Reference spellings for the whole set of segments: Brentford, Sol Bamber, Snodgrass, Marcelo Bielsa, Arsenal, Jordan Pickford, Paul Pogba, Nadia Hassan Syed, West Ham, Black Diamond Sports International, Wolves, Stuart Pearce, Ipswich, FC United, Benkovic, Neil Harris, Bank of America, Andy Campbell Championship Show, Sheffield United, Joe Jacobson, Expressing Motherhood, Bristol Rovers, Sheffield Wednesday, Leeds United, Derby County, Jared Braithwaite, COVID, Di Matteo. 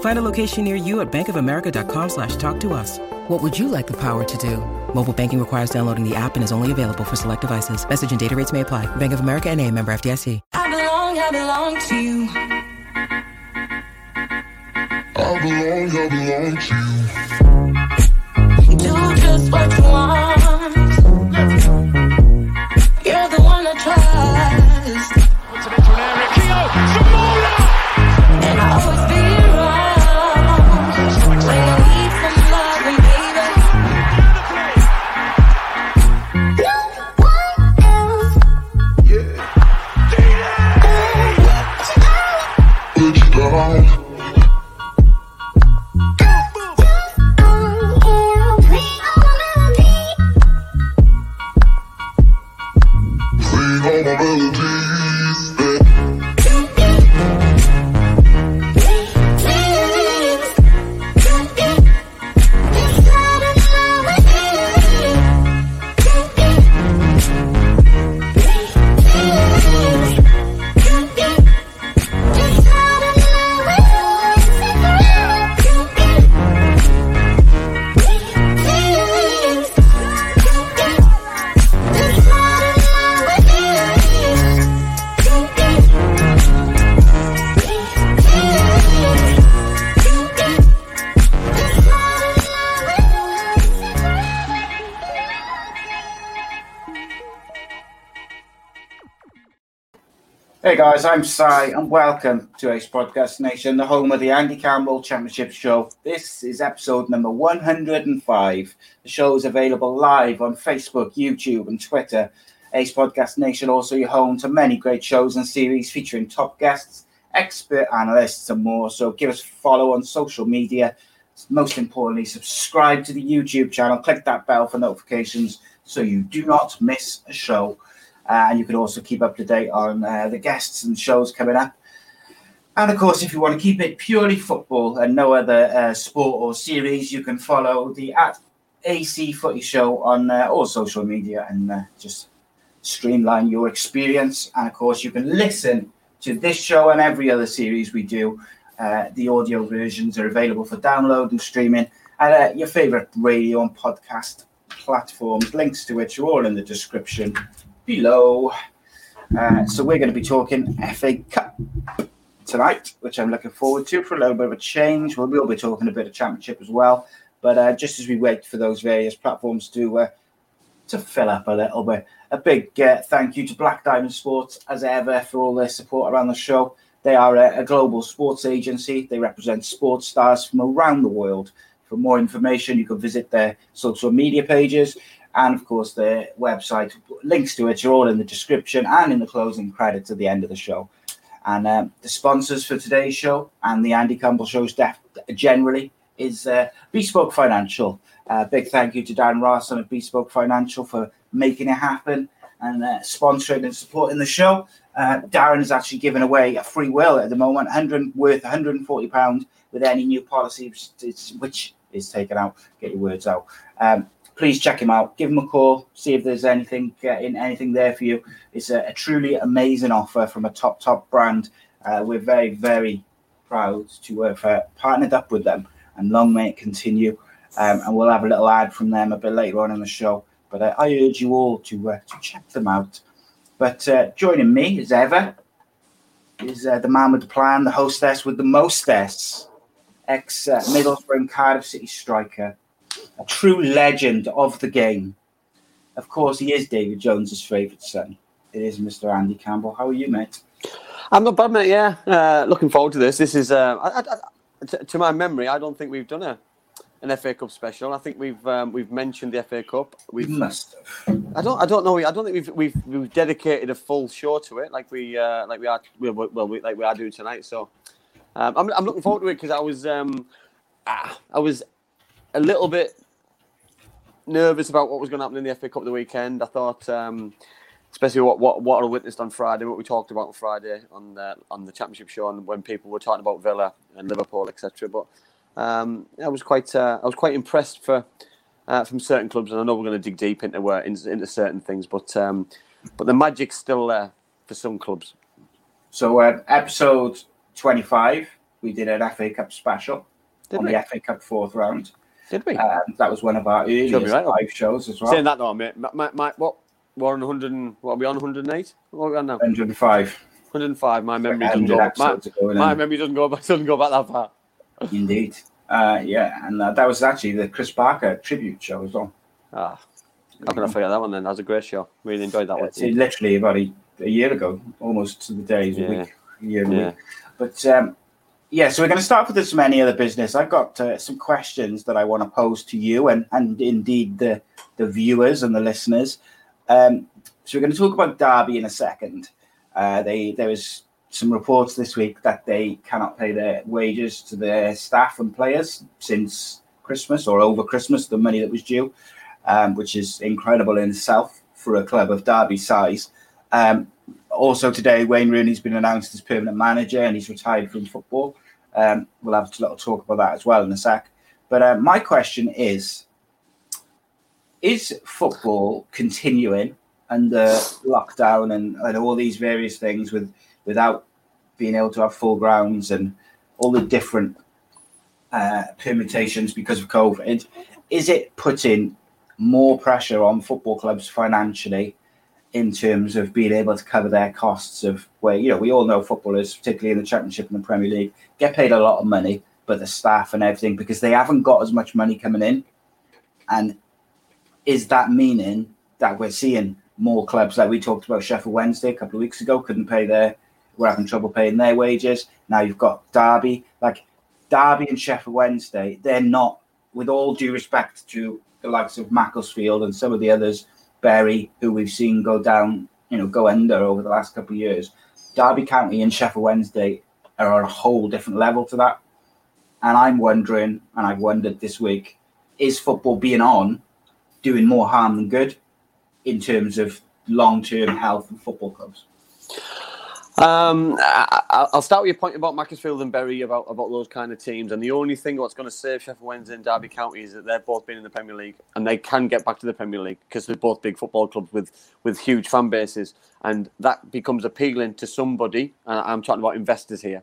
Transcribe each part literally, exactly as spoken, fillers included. Find a location near you at bankofamerica.com slash talk to us. What would you like the power to do? Mobile banking requires downloading the app and is only available for select devices. Message and data rates may apply. Bank of America N A, member F D I C. I belong, I belong to you. I belong, I belong to you. You do just what you want. You're the one I trust. What's an extraordinary Keo? Zamora! And I always Hey guys, I'm Sai and welcome to Ace Podcast Nation, the home of the Andy Campbell Championship Show. This is episode number one hundred five. The show is available live on Facebook, YouTube and Twitter. Ace Podcast Nation also your home to many great shows and series featuring top guests, expert analysts and more. So give us a follow on social media. Most importantly, subscribe to the YouTube channel. Click that bell for notifications so you do not miss a show. Uh, and you can also keep up to date on uh, the guests and shows coming up. And, of course, if you want to keep it purely football and no other uh, sport or series, you can follow the at A C Footy Show on uh, all social media and uh, just streamline your experience. And, of course, you can listen to this show and every other series we do. Uh, the audio versions are available for download and streaming at uh, your favourite radio and podcast platforms, links to which are all in the description below. Uh, so we're going to be talking F A Cup tonight, which I'm looking forward to for a little bit of a change. We'll, we'll be talking a bit of Championship as well. But uh, just as we wait for those various platforms to uh, to fill up a little bit, a big uh, thank you to Black Diamond Sports, as ever, for all their support around the show. They are a, a global sports agency. They represent sports stars from around the world. For more information, you can visit their social media pages. And, of course, the website, links to it are all in the description and in the closing credits at the end of the show. And um, the sponsors for today's show and the Andy Campbell shows def- generally is uh, Bespoke Financial. Uh, big thank you to Dan Rarson at Bespoke Financial for making it happen and uh, sponsoring and supporting the show. Uh, Darren is actually giving away a free will at the moment, one hundred worth one hundred forty pounds with any new policy which is taken out. Get your words out. Um please check him out. Give him a call. See if there's anything uh, in anything there for you. It's a, a truly amazing offer from a top, top brand. Uh, we're very, very proud to have uh, partnered up with them, and long may it continue. Um, and we'll have a little ad from them a bit later on in the show. But uh, I urge you all to uh, to check them out. But uh, joining me as ever is uh, the man with the plan, the hostess with the mostess, ex uh, Middlesbrough and Cardiff City striker, a true legend of the game. Of course, he is David Jones's favourite son. It is Mister Andy Campbell. How are you, mate? I'm not bad, mate. Yeah, uh, looking forward to this. This is, uh, I, I, I, t- to my memory, I don't think we've done a an F A Cup special. I think we've um, we've mentioned the F A Cup. We must. I don't. I don't know. I don't think we've we've we've dedicated a full show to it, like we uh, like we are well, we, like we are doing tonight. So um, I'm I'm looking forward to it because I was um, I was a little bit nervous about what was going to happen in the F A Cup the weekend. I thought. Um, Especially what, what what I witnessed on Friday, what we talked about on Friday on the on the Championship show, and when people were talking about Villa and Liverpool, et cetera. But um, I was quite uh, I was quite impressed for uh, from certain clubs, and I know we're going to dig deep into uh, into certain things, but um, but the magic's still there for some clubs. So uh, episode twenty-five, we did an F A Cup special did on we? The F A Cup fourth round. Did we? Uh, that was one of our earliest right, live shows as well. Saying that though, mate, my, my, my, what? We're on one hundred. What are we on? one hundred eight. What are we on now? one hundred five. one hundred five. My memory doesn't go. My, go my memory doesn't go. Doesn't go back that far. Indeed. Uh, yeah, and uh, that was actually the Chris Barker tribute show as well. Ah, how can I forget that one? Then that was a great show. Really enjoyed that yeah, one. It's literally about a, a year ago, almost to the days, yeah. a week, a year and yeah. a week. But um, yeah, so we're going to start with this. Many other business. I've got uh, some questions that I want to pose to you, and and indeed the the viewers and the listeners. Um, so we're going to talk about Derby in a second. Uh, they, there was some reports this week that they cannot pay their wages to their staff and players since Christmas or over Christmas, the money that was due, um, which is incredible in itself for a club of Derby size. Um, also today, Wayne Rooney's been announced as permanent manager and he's retired from football. Um, we'll have a little talk about that as well in a sec. But uh, my question is, is football continuing under lockdown and, and all these various things with without being able to have full grounds and all the different uh, permutations because of COVID? Is it putting more pressure on football clubs financially in terms of being able to cover their costs of where, you know, we all know footballers, particularly in the Championship and the Premier League, get paid a lot of money, but the staff and everything, because they haven't got as much money coming in. And is that meaning that we're seeing more clubs like we talked about Sheffield Wednesday a couple of weeks ago, couldn't pay their, were having trouble paying their wages. Now you've got Derby, like Derby and Sheffield Wednesday. They're not, with all due respect to the likes of Macclesfield and some of the others, Bury, who we've seen go down, you know, go under over the last couple of years. Derby County and Sheffield Wednesday are on a whole different level to that. And I'm wondering, and I've wondered this week, is football being on doing more harm than good in terms of long-term health and football clubs? Um, I, I'll start with your point about Macclesfield and Bury, about, about those kind of teams. And the only thing that's going to save Sheffield Wednesday and Derby County is that they've both been in the Premier League and they can get back to the Premier League because they're both big football clubs with, with huge fan bases. And that becomes appealing to somebody. And I'm talking about investors here.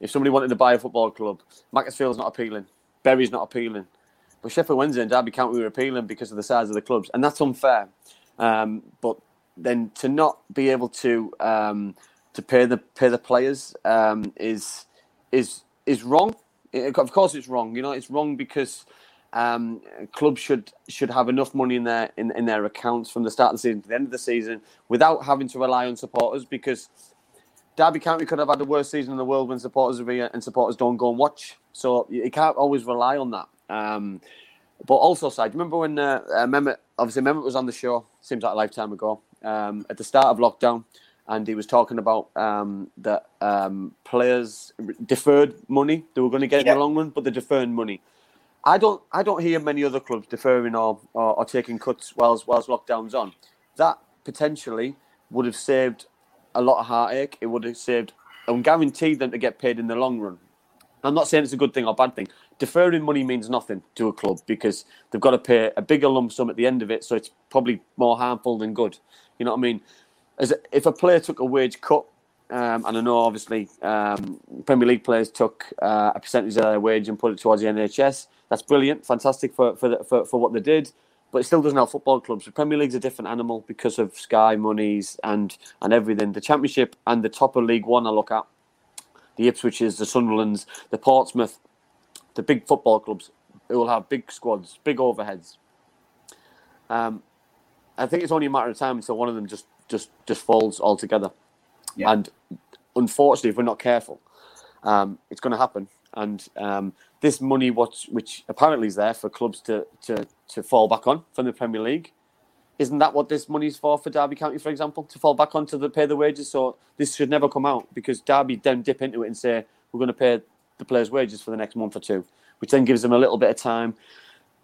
If somebody wanted to buy a football club, Macclesfield's not appealing. Bury's not appealing. But Sheffield Wednesday and Derby County were appealing because of the size of the clubs, and that's unfair. Um, but then to not be able to um, to pay the pay the players um, is is is wrong. It, of course, it's wrong. You know, it's wrong because um, clubs should should have enough money in their in, in their accounts from the start of the season to the end of the season without having to rely on supporters. Because Derby County could have had the worst season in the world when supporters are here and supporters don't go and watch. So you can't always rely on that. Um, but also, side, remember when uh, Mehmet, obviously Mehmet was on the show, seems like a lifetime ago, um, at the start of lockdown, and he was talking about um, that um, players deferred money they were going to get yeah. in the long run, but they deferred money. I don't, I don't hear many other clubs deferring or or, or taking cuts whilst whilst lockdown's on. That potentially would have saved a lot of heartache. It would have saved and guaranteed them to get paid in the long run. I'm not saying it's a good thing or bad thing. Deferring money means nothing to a club because they've got to pay a bigger lump sum at the end of it, so it's probably more harmful than good. You know what I mean? As a, if a player took a wage cut, um, and I know obviously um, Premier League players took uh, a percentage of their wage and put it towards the N H S, that's brilliant, fantastic for for, the, for for what they did, but it still doesn't help football clubs. The Premier League's a different animal because of Sky monies and, and everything. The Championship and the top of League One I look at, the Ipswiches, the Sunderlands, the Portsmouth, the big football clubs who will have big squads, big overheads. Um, I think it's only a matter of time until one of them just, just, just falls altogether. Yeah. And unfortunately, if we're not careful, um, it's going to happen. And um, this money, what, which apparently is there for clubs to, to, to fall back on from the Premier League, isn't that what this money's for, for Derby County, for example, to fall back on to the, pay the wages? So this should never come out because Derby then dip into it and say, we're going to pay the players' wages for the next month or two, which then gives them a little bit of time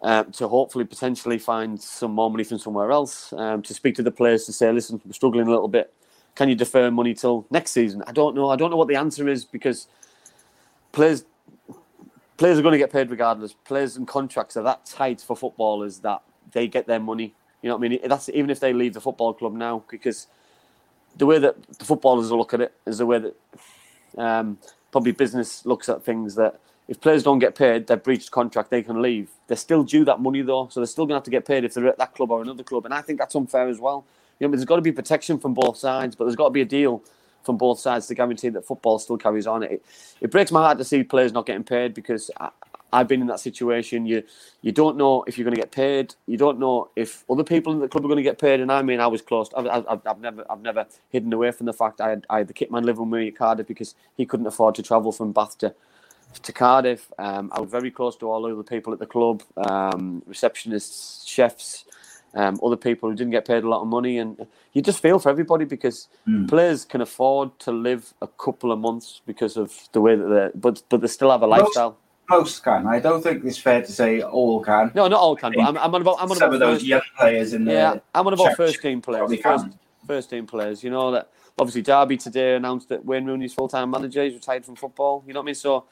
uh, to hopefully potentially find some more money from somewhere else, um, to speak to the players to say, listen, we're struggling a little bit. Can you defer money till next season? I don't know. I don't know what the answer is because players... Players are going to get paid regardless. Players and contracts are that tight for footballers that they get their money. You know what I mean? That's even if they leave the football club now, because the way that the footballers will look at it is the way that um, probably business looks at things, that if players don't get paid, they've breached contract, they can leave. They're still due that money though, so they're still going to have to get paid if they're at that club or another club. And I think that's unfair as well. You know, there's got to be protection from both sides, but there's got to be a deal from both sides to guarantee that football still carries on. It it breaks my heart to see players not getting paid because I, I've been in that situation. You you don't know if you're going to get paid. You don't know if other people in the club are going to get paid. And I mean, I was close. I've, I've, I've never I've never hidden away from the fact I had, I had the kitman living with me at Cardiff because he couldn't afford to travel from Bath to to Cardiff. Um, I was very close to all the other people at the club, um, receptionists, chefs. Um, other people who didn't get paid a lot of money, and you just feel for everybody because mm. players can afford to live a couple of months because of the way that they're, but but they still have a lifestyle. Most, most can. I don't think it's fair to say all can. No, not all can. But I'm, I'm on about. I'm on some about of those first, young players in there. Yeah, I'm on about first team players. First, first team players. You know that obviously Derby today announced that Wayne Rooney's full time manager. He's retired from football. You know what I mean? So.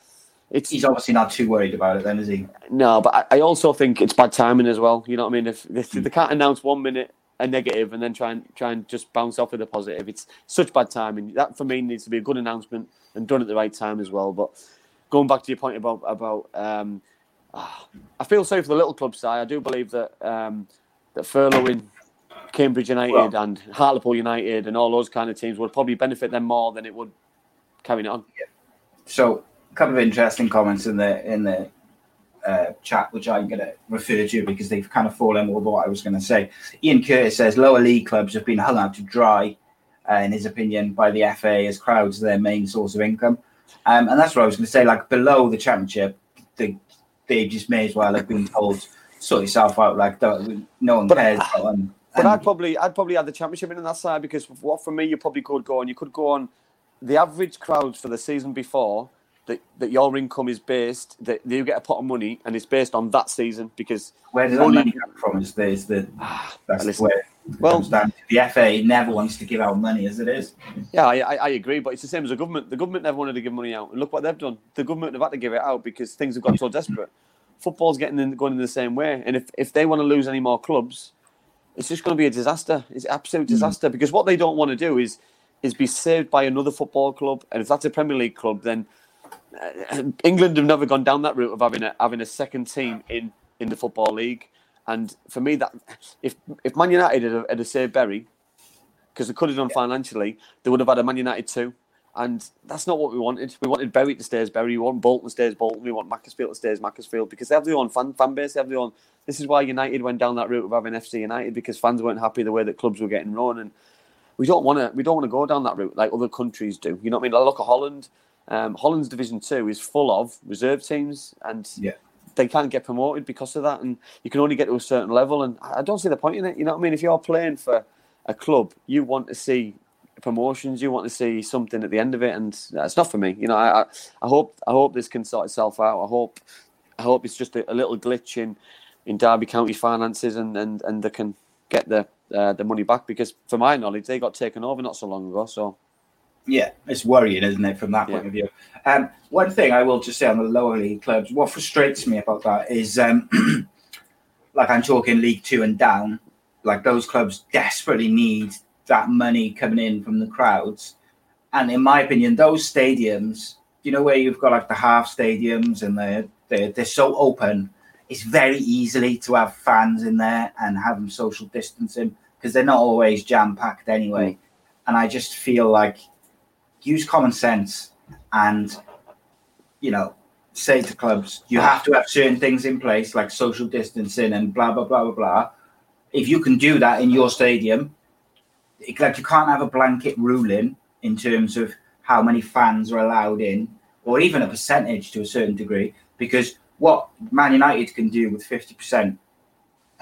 It's, he's obviously not too worried about it then, is he? No, but I, I also think it's bad timing as well. You know what I mean? If, if mm. they can't announce one minute a negative and then try and try and just bounce off with a positive, it's such bad timing. That, for me, needs to be a good announcement and done at the right time as well. But going back to your point about... about um, oh, I feel sorry for the little club side. I do believe that, um, that furloughing Cambridge United well, and Hartlepool United and all those kind of teams would probably benefit them more than it would carrying it on. Yeah. So... couple of interesting comments in the in the uh, chat, which I'm going to refer to because they've kind of fallen over what I was going to say. Ian Curtis says, lower league clubs have been hung out to dry, uh, in his opinion, by the F A as crowds are their main source of income. Um, and that's what I was going to say. Like, below the Championship, they, they just may as well have been told, sort yourself out, like, don't, no one but, cares about them. But I'd probably, I'd probably add the Championship in on that side because what for me, you probably could go on. You could go on the average crowds for the season before That, that your income is based, that you get a pot of money and it's based on that season because... Where does that money come from? Is the, is the, ah, that's listen, where it well, comes down to. The F A never wants to give out money as it is. Yeah, I, I agree, but it's the same as the government. The government never wanted to give money out. And look what they've done. The government have had to give it out because things have got so desperate. Football's getting in, going in the same way. And if, if they want to lose any more clubs, it's just going to be a disaster. It's an absolute disaster mm. because what they don't want to do is is be saved by another football club. And if that's a Premier League club, then... England have never gone down that route of having a having a second team in, in the Football League, and for me that if if Man United had, had a saved Bury, because they could have done financially, they would have had a Man United two, and that's not what we wanted. We wanted Bury to stay as Bury. We want Bolton to stay as Bolton. We want Macclesfield to stay as Macclesfield because they have their own fan fan base. They have their own. This is why United went down that route of having F C United because fans weren't happy the way that clubs were getting run, and we don't want to we don't want to go down that route like other countries do. You know what I mean? Like, look at Holland. Um, Holland's Division Two is full of reserve teams, and yeah. they can't get promoted because of that. And you can only get to a certain level. And I don't see the point in it. You know what I mean? If you're playing for a club, you want to see promotions. You want to see something at the end of it. And it's not for me. You know, I, I hope I hope this can sort itself out. I hope I hope it's just a, a little glitch in, in Derby County finances, and, and, and they can get the uh, the money back because, for my knowledge, they got taken over not so long ago. So. Yeah, it's worrying, isn't it, from that point yeah. of view? Um, one thing I will just say on the lower league clubs, what frustrates me about that is, um, like I'm talking League Two and down, like those clubs desperately need that money coming in from the crowds. And in my opinion, those stadiums, you know, where you've got like the half stadiums and they're, they're, they're so open, it's very easily to have fans in there and have them social distancing because they're not always jam-packed anyway. Mm. And I just feel like, use common sense and, you know, say to clubs, you have to have certain things in place like social distancing and blah, blah, blah, blah, blah. If you can do that in your stadium, it, like you can't have a blanket ruling in terms of how many fans are allowed in or even a percentage to a certain degree, because what Man United can do with fifty percent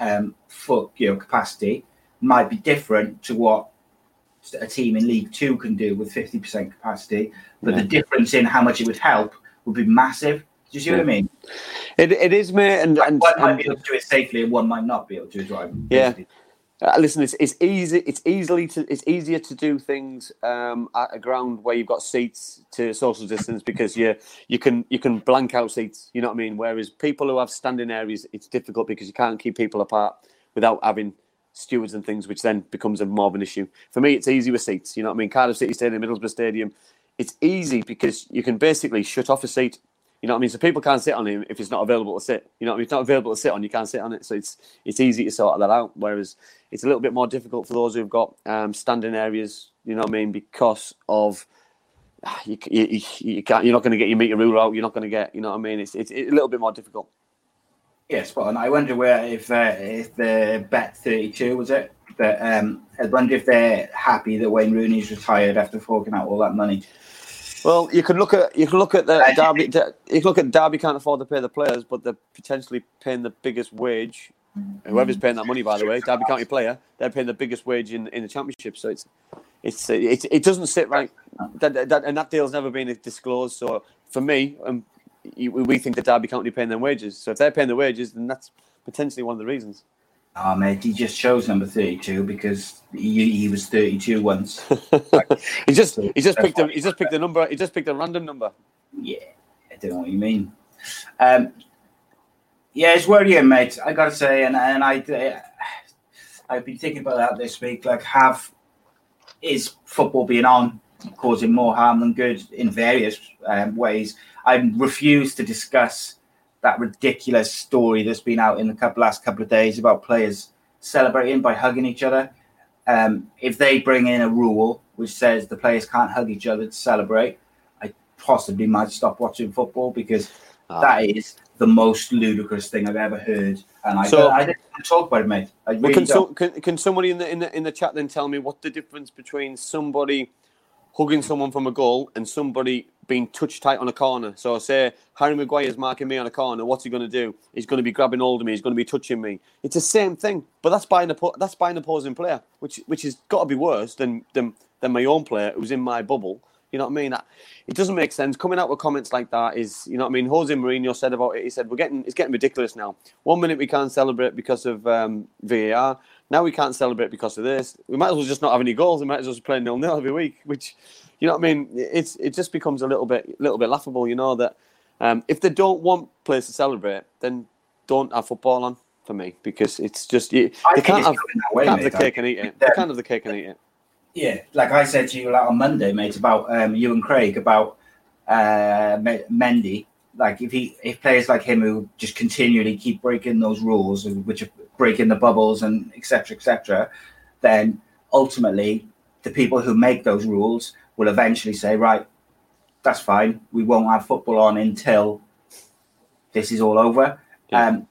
um, for, you know, capacity might be different to what a team in League Two can do with fifty percent capacity, but yeah. the difference in how much it would help would be massive. Do you see yeah. what I mean? It It is, mate. And, like, and one might and, be able to do it safely and one might not be able to do it. Yeah. Uh, listen, it's it's easy. It's easily to. It's easier to do things um, at a ground where you've got seats to social distance because you you can you can blank out seats. You know what I mean. Whereas people who have standing areas, it's difficult because you can't keep people apart without having stewards and things, which then becomes a more of an issue. For me, it's easy with seats. You know what I mean. Cardiff City Stadium, Middlesbrough Stadium, it's easy because you can basically shut off a seat. You know what I mean? So people can't sit on it if it's not available to sit. You know what I mean? If it's not available to sit on, you can't sit on it. So it's it's easy to sort that out. Whereas it's a little bit more difficult for those who've got um, standing areas. You know what I mean? Because of you, you, you can't. You're not going to get your meter rule out. You're not going to get. You know what I mean? It's, it's it's a little bit more difficult. Yeah, spot on. I wonder where if uh, if the Bet thirty-two was it that um, I wonder if they're happy that Wayne Rooney's retired after forking out all that money. Well, you can look at you can look at the Derby. You can look at Derby can't afford to pay the players, but they're potentially paying the biggest wage. Whoever's paying that money, by the way, Derby County player, they're paying the biggest wage in, in the championship. So it's it's it, it doesn't sit right. That, that, and that deal's never been disclosed. So for me, um, we think that Derby County paying their wages. So if they're paying the wages, then that's potentially one of the reasons. Oh, mate, he just chose number thirty-two because he, he was thirty-two once. he just he just picked a he just picked a number. He just picked a random number. Yeah, I don't know what you mean. Um, yeah, it's worrying, mate. I gotta say, and and I uh, I've been thinking about that this week. Like, have is football being on causing more harm than good in various um, ways? I refuse to discuss that ridiculous story that's been out in the couple, last couple of days about players celebrating by hugging each other. Um, if they bring in a rule which says the players can't hug each other to celebrate, I possibly might stop watching football because ah. that is the most ludicrous thing I've ever heard. And I, so, I, I didn't talk about it, mate. I really can, so, can, can somebody in the, in the in the chat then tell me what the difference between somebody hugging someone from a goal and somebody being touch tight on a corner? So I say Harry Maguire's marking me on a corner. What's he going to do? He's going to be grabbing hold of me. He's going to be touching me. It's the same thing, but that's by an that's by an opposing player, which which has got to be worse than than than my own player who's in my bubble. You know what I mean? It doesn't make sense. Coming out with comments like that is, you know what I mean? Jose Mourinho said about it. He said we're getting it's getting ridiculous now. One minute we can't celebrate because of um, V A R. Now we can't celebrate because of this. We might as well just not have any goals. We might as well just play nil-nil every week, which, you know what I mean? It's It just becomes a little bit little bit laughable, you know, that um, if they don't want players to celebrate, then don't have football on for me because it's just... You, I they can't have, way, can't have the cake and eat it. They can't have the cake and eat it. Yeah, like I said to you like, on Monday, mate, about um, you and Craig, about uh, Mendy. Like, if he if players like him who just continually keep breaking those rules, which are breaking the bubbles and et cetera, et cetera, then ultimately the people who make those rules will eventually say, right, that's fine. We won't have football on until this is all over. Yeah. Um,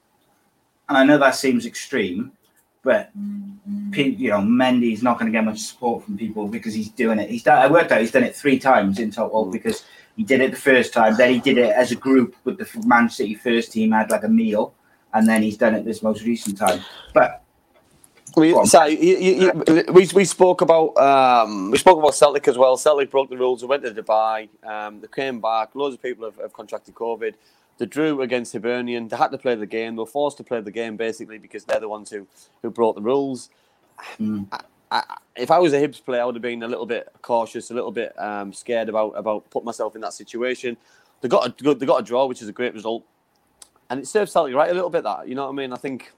and I know that seems extreme, but, you know, Mendy's not going to get much support from people because he's doing it. He's done, I worked out he's done it three times in total because he did it the first time. Then he did it as a group with the Man City first team, had like a meal. And then he's done it this most recent time. But we, so you, you, you, we, we spoke about um, we spoke about Celtic as well. Celtic broke the rules. They went to Dubai. Um, they came back. Loads of people have, have contracted COVID. They drew against Hibernian. They had to play the game. They were forced to play the game basically because they're the ones who, who broke the rules. Mm. I, I, if I was a Hibs player, I would have been a little bit cautious, a little bit um, scared about about putting myself in that situation. They got a they got a draw, which is a great result, and it serves Celtic right a little bit. That, you know what I mean? I think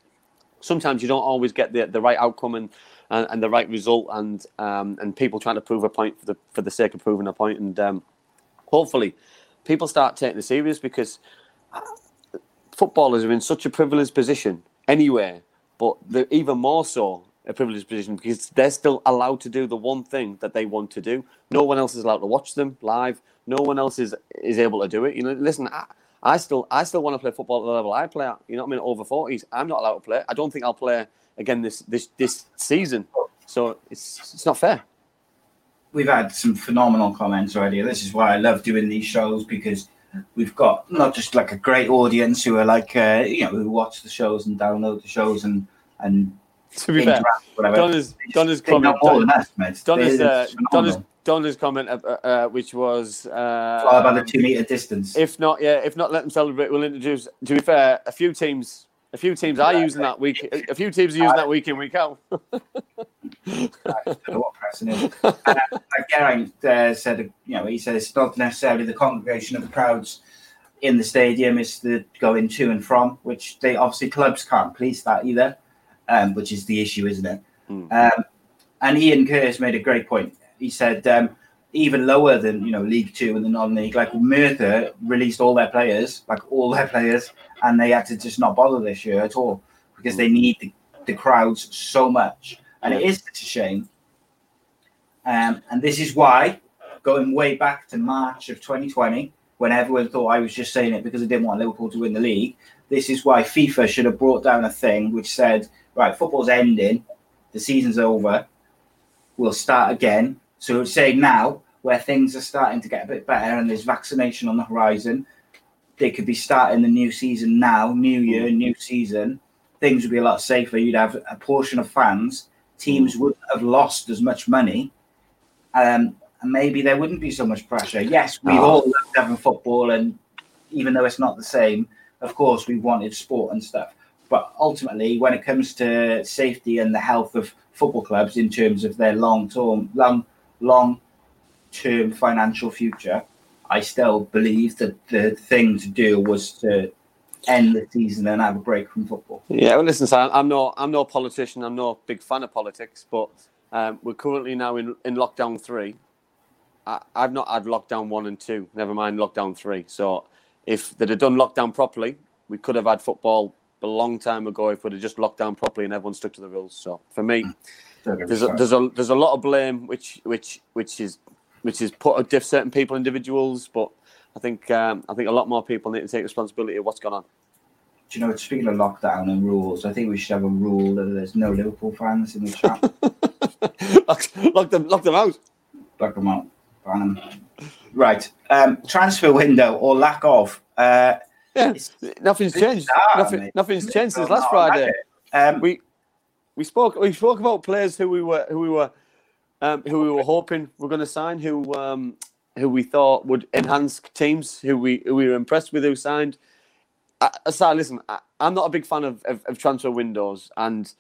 sometimes you don't always get the the right outcome and and, and the right result, and um, and people trying to prove a point for the for the sake of proving a point. And um, hopefully, people start taking it serious, because footballers are in such a privileged position anyway, but they're even more so a privileged position because they're still allowed to do the one thing that they want to do. No one else is allowed to watch them live. No one else is, is able to do it. You know, listen, I, I still I still want to play football at the level I play at. You know what I mean? Over forties, I'm not allowed to play. I don't think I'll play again this this, this season. So it's it's not fair. We've had some phenomenal comments already. This is why I love doing these shows, because we've got not just like a great audience who are like, uh, you know, who watch the shows and download the shows and and to be fair, Donna's, Donna's comment, Donna's, us, Donna's, uh, Donna's, Donna's comment, uh, uh, which was uh, fly by the two meter distance. If not, yeah, if not, let them celebrate. We'll introduce. To be fair, a few teams, a few teams yeah, are using that week. A few teams are using I, that week in week out. I don't know what pressing is. Uh, like Geraint uh, said, you know, he says it's not necessarily the congregation of the crowds in the stadium; it's the going to and from, which they obviously clubs can't police that either, um, which is the issue, isn't it? Mm. Um, and Ian Curtis made a great point. He said um, even lower than, you know, League Two and the non-league, like Merthyr released all their players, like all their players, and they had to just not bother this year at all because mm. they need the, the crowds so much. And it is such a shame. Um, and this is why, going way back to March of twenty twenty, when everyone thought I was just saying it because I didn't want Liverpool to win the league, this is why FIFA should have brought down a thing which said, right, football's ending, the season's over, we'll start again. So it would say now, where things are starting to get a bit better and there's vaccination on the horizon, they could be starting the new season now, new year, new season. Things would be a lot safer. You'd have a portion of fans. Teams would have lost as much money, um, and maybe there wouldn't be so much pressure. Yes, we oh. all loved having football, and even though it's not the same, of course, we wanted sport and stuff. But ultimately, when it comes to safety and the health of football clubs in terms of their long-term, long, long-term financial future, I still believe that the thing to do was to end the season and have a break from football. Yeah, well, listen, Simon, I'm no, I'm no politician. I'm no big fan of politics, but um, we're currently now in, in lockdown three. I, I've not had lockdown one and two, never mind lockdown three. So if they'd have done lockdown properly, we could have had football a long time ago if we'd have just locked down properly and everyone stuck to the rules. So for me, there's a, there's a there's a lot of blame which which which is which is put on certain people, individuals, but I think um, I think a lot more people need to take responsibility of what's gone on. Do you know, speaking of lockdown and rules, I think we should have a rule that there's no Liverpool fans in the chat. lock, lock them, lock them out. Lock them out. Ban them. Right. Um, transfer window or lack of. Uh, yeah, it's, nothing's it's changed. Bizarre, Nothing, nothing's changed since last Friday. Um, we we spoke we spoke about players who we were who we were um, who we were hoping were going to sign, who. Um, who we thought would enhance teams, who we who we were impressed with, who signed. Aside, listen, I, I'm not a big fan of, of, of transfer windows, and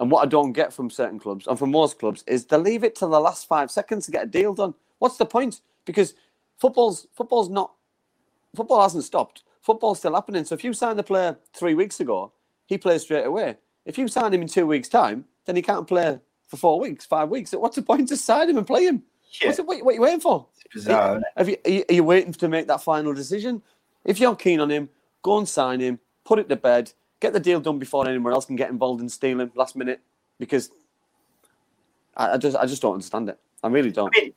and what I don't get from certain clubs, and from most clubs, is they leave it to the last five seconds to get a deal done. What's the point? Because football's football's not football hasn't stopped. Football's still happening. So if you sign the player three weeks ago, he plays straight away. If you sign him in two weeks' time, then he can't play for four weeks, five weeks. So what's the point to sign him and play him? Yeah. What's it, what, what are you waiting for? It's bizarre. Are you, are, you, are you waiting to make that final decision? If you're keen on him, go and sign him, put it to bed, get the deal done before anyone else can get involved and steal him last minute. Because I, I just, I just don't understand it. I really don't. I mean,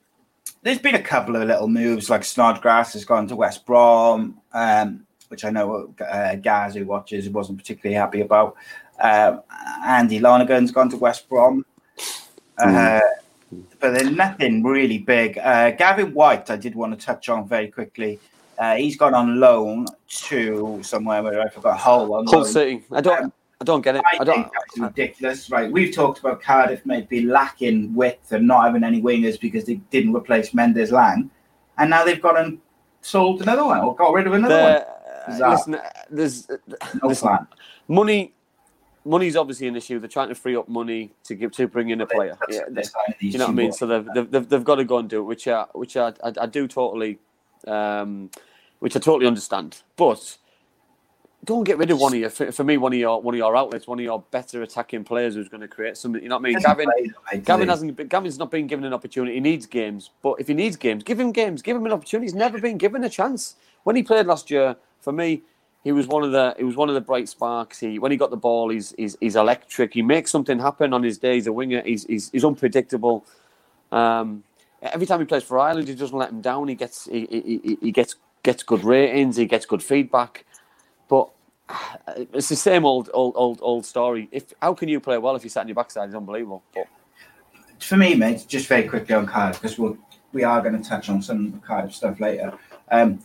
there's been a couple of little moves, like Snodgrass has gone to West Brom, um, which I know uh, Gaz, who watches, wasn't particularly happy about. Um, Andy Lonergan's gone to West Brom. Uh, mm. But then nothing really big. Uh, Gavin White, I did want to touch on very quickly. Uh, he's gone on loan to somewhere where I forgot. Hull. Hull City. I don't. Um, I don't get it. I, I don't. Think that's ridiculous, right? We've talked about Cardiff maybe lacking width and not having any wingers because they didn't replace Mendes Lang, and now they've gone and sold another one or got rid of another the, one. Uh, listen, there's no listen, plan. Money. money's obviously an issue. They're trying to free up money to give to bring in a player. Yeah, they, do you know what I mean? So they've, they've they've got to go and do it, which I which I I, I do totally, um, which I totally understand. But don't get rid of one of your for, for me one of your one of your outlets, one of your better attacking players who's going to create something. You know what I mean? Gavin Gavin hasn't Gavin's not been given an opportunity. He needs games, but if he needs games, give him games, give him an opportunity. He's never been given a chance. When he played last year, for me, he was one of the he was one of the bright sparks. He when he got the ball, he's he's, he's electric. He makes something happen on his day. He's a winger. He's he's, he's unpredictable. Um, every time he plays for Ireland, he doesn't let him down. He gets he he, he gets gets good ratings. He gets good feedback. But it's the same old old old old story. If how can you play well if you sat on your backside? It's unbelievable. But for me, mate, just very quickly on Cardiff, because we we'll, we are going to touch on some Cardiff stuff later. Um,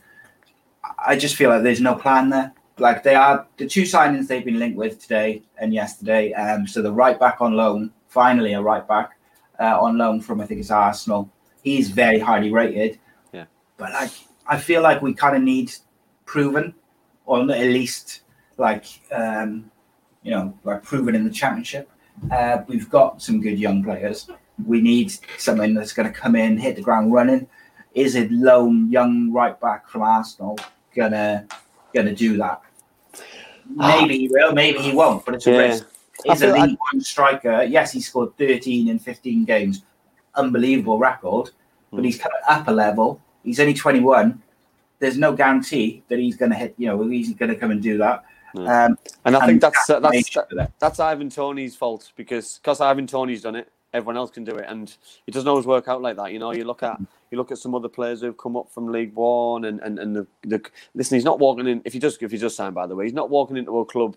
I just feel like there's no plan there. Like they are the two signings they've been linked with today and yesterday. Um, so the right back on loan, finally a right back uh, on loan from I think it's Arsenal. He's very highly rated. Yeah. But like I feel like we kind of need proven, or at least like um, you know like proven in the Championship. Uh, we've got some good young players. We need something that's going to come in, hit the ground running. Is a lone young right back from Arsenal gonna gonna do that? Maybe he will, maybe he won't. But it's a yeah. risk. He's a League One striker. Yes, he scored thirteen in fifteen games, unbelievable record. But he's coming up a level. He's only twenty-one. There's no guarantee that he's gonna hit. You know, he's gonna come and do that. Yeah. Um, and I and think that's uh, that's that, that's Ivan Toney's fault because because Ivan Toney's done it. Everyone else can do it, and it doesn't always work out like that. You know, you look at you look at some other players who've come up from League One, and and and the, the listen. He's not walking in if he does if he does sign. By the way, he's not walking into a club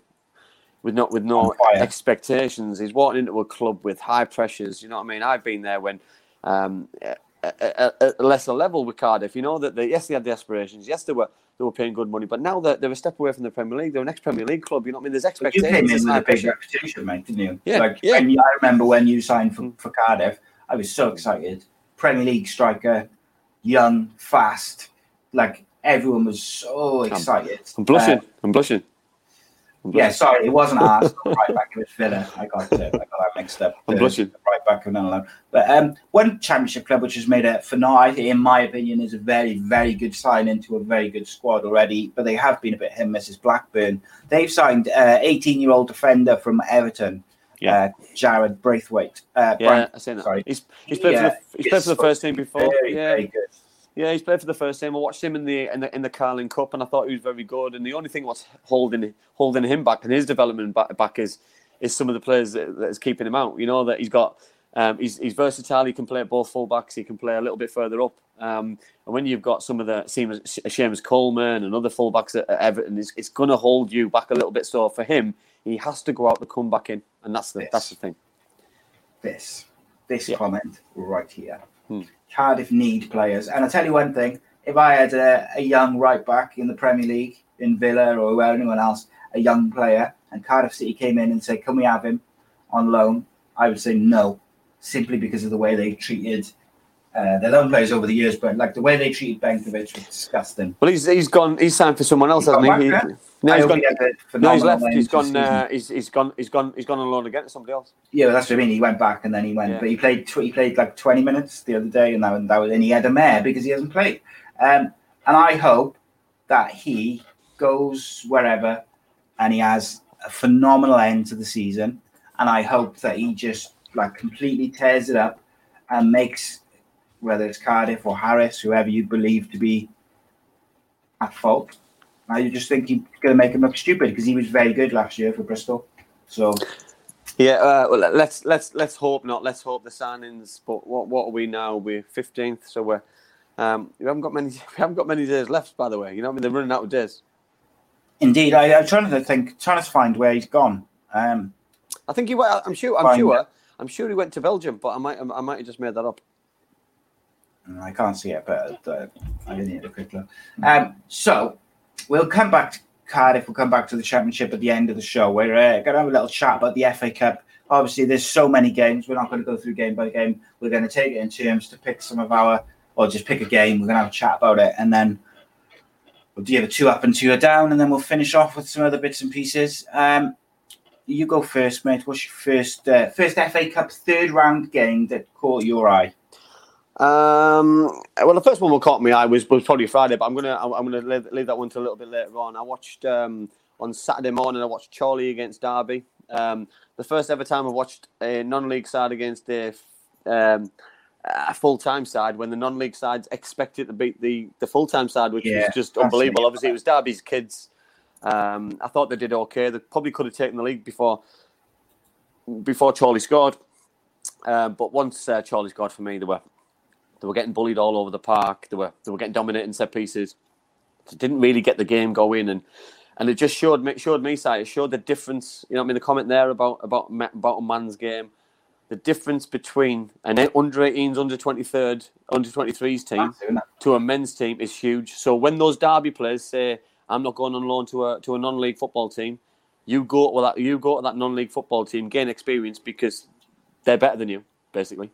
with not with no expectations. He's walking into a club with high pressures. You know what I mean? I've been there when um, at, at, at a lesser level with Cardiff. You know that they, yes, they had the aspirations. Yes, they were they were paying good money, but now they're, they're a step away from the Premier League. They're an ex-Premier League club. You know what I mean? There's expectations. But you came in with a big reputation, mate, didn't you? Yeah, like, yeah. When you, I remember when you signed for, for Cardiff. I was so excited. Premier League striker, young, fast, like everyone was so excited. I'm, I'm blushing. Uh, I'm blushing. I'm blushing. Yeah, sorry, it wasn't Arsenal right back. It was Villa. I got it. I got that mixed up. I'm the, blushing. The right back and alone. But um, one Championship club which has made a finale, in my opinion, is a very, very good sign into a very good squad already. But they have been a bit hit and miss. Is Blackburn. They've signed an uh, eighteen-year-old defender from Everton. Yeah, uh, Jared Braithwaite. Uh, yeah, Brian, I seen that. Sorry. He's, he's played yeah, for the, he's played for the first team before. Very, yeah, very good. Yeah, he's played for the first team. I watched him in the in the, in the Carling Cup, and I thought he was very good. And the only thing what's holding holding him back and his development back, back is is some of the players that, that is keeping him out. You know that he's got um, he's he's versatile. He can play at both fullbacks. He can play a little bit further up. Um, and when you've got some of the Seamus Coleman and other fullbacks at Everton, it's, it's going to hold you back a little bit. So for him, he has to go out to come back in, and that's the this, that's the thing. This this yeah. comment right here. Hmm. Cardiff need players, and I tell you one thing: if I had a, a young right back in the Premier League, in Villa or anyone else, a young player, and Cardiff City came in and said, "Can we have him on loan?" I would say no, simply because of the way they treated uh, their own players over the years. But like the way they treated Benkovic was disgusting. Well, he's he's gone. He's signed for someone else, hasn't he? Back, he No, he's gone, he no, he's left. He's gone, uh, he's, he's gone. He's gone. He's gone on loan again to somebody else. Yeah, well, that's what I mean. He went back and then he went. Yeah. But he played. Tw- he played like twenty minutes the other day, and that, and that was. And he had a mare because he hasn't played. Um, and I hope that he goes wherever, and he has a phenomenal end to the season. And I hope that he just like completely tears it up and makes, whether it's Cardiff or Harris, whoever you believe to be at fault. I just think he's going to make him look stupid because he was very good last year for Bristol. So, yeah, uh, well, let's let's let's hope not. Let's hope the signings. But what what are we now? We're fifteenth, so we're um, we haven't got many we haven't got many days left. By the way, you know what I mean? They're running out of days. Indeed, I, I'm trying to think, trying to find where he's gone. Um, I think he went. I'm sure. I'm sure. It. I'm sure he went to Belgium, but I might I might have just made that up. I can't see it, but uh, I didn't need a quick look. Um, so. We'll come back to Cardiff. We'll come back to the Championship at the end of the show. We're uh, going to have a little chat about the F A Cup. Obviously, there's so many games. We're not going to go through game by game. We're going to take it in terms to pick some of our, or just pick a game. We're going to have a chat about it. And then we'll do a two up and two down. And then we'll finish off with some other bits and pieces. Um, you go first, mate. What's your first uh, first F A Cup third round game that caught your eye? Um, well, the first one that caught my eye was, was probably Friday, but I'm gonna I'm gonna leave, leave that one to a little bit later on. I watched um, on Saturday morning. I watched Chorley against Derby. Um, the first ever time I watched a non-league side against a, um, a full-time side when the non-league sides expected to beat the, the full-time side, which yeah, was just unbelievable. Obviously, it was Derby's kids. Um, I thought they did okay. They probably could have taken the league before before Chorley scored. Uh, but once uh, Chorley scored for me, they were they were getting bullied all over the park. They were they were getting dominated in set pieces. They didn't really get the game going, and and it just showed me showed me side. It showed the difference. You know what I mean? The comment there about about about a man's game, the difference between an under eighteens, under twenty-third, under twenty-threes team to a men's team is huge. So when those Derby players say, I'm not going on loan to a to a non-league football team. You go to that. You go to that non-league football team, gain experience because they're better than you, basically.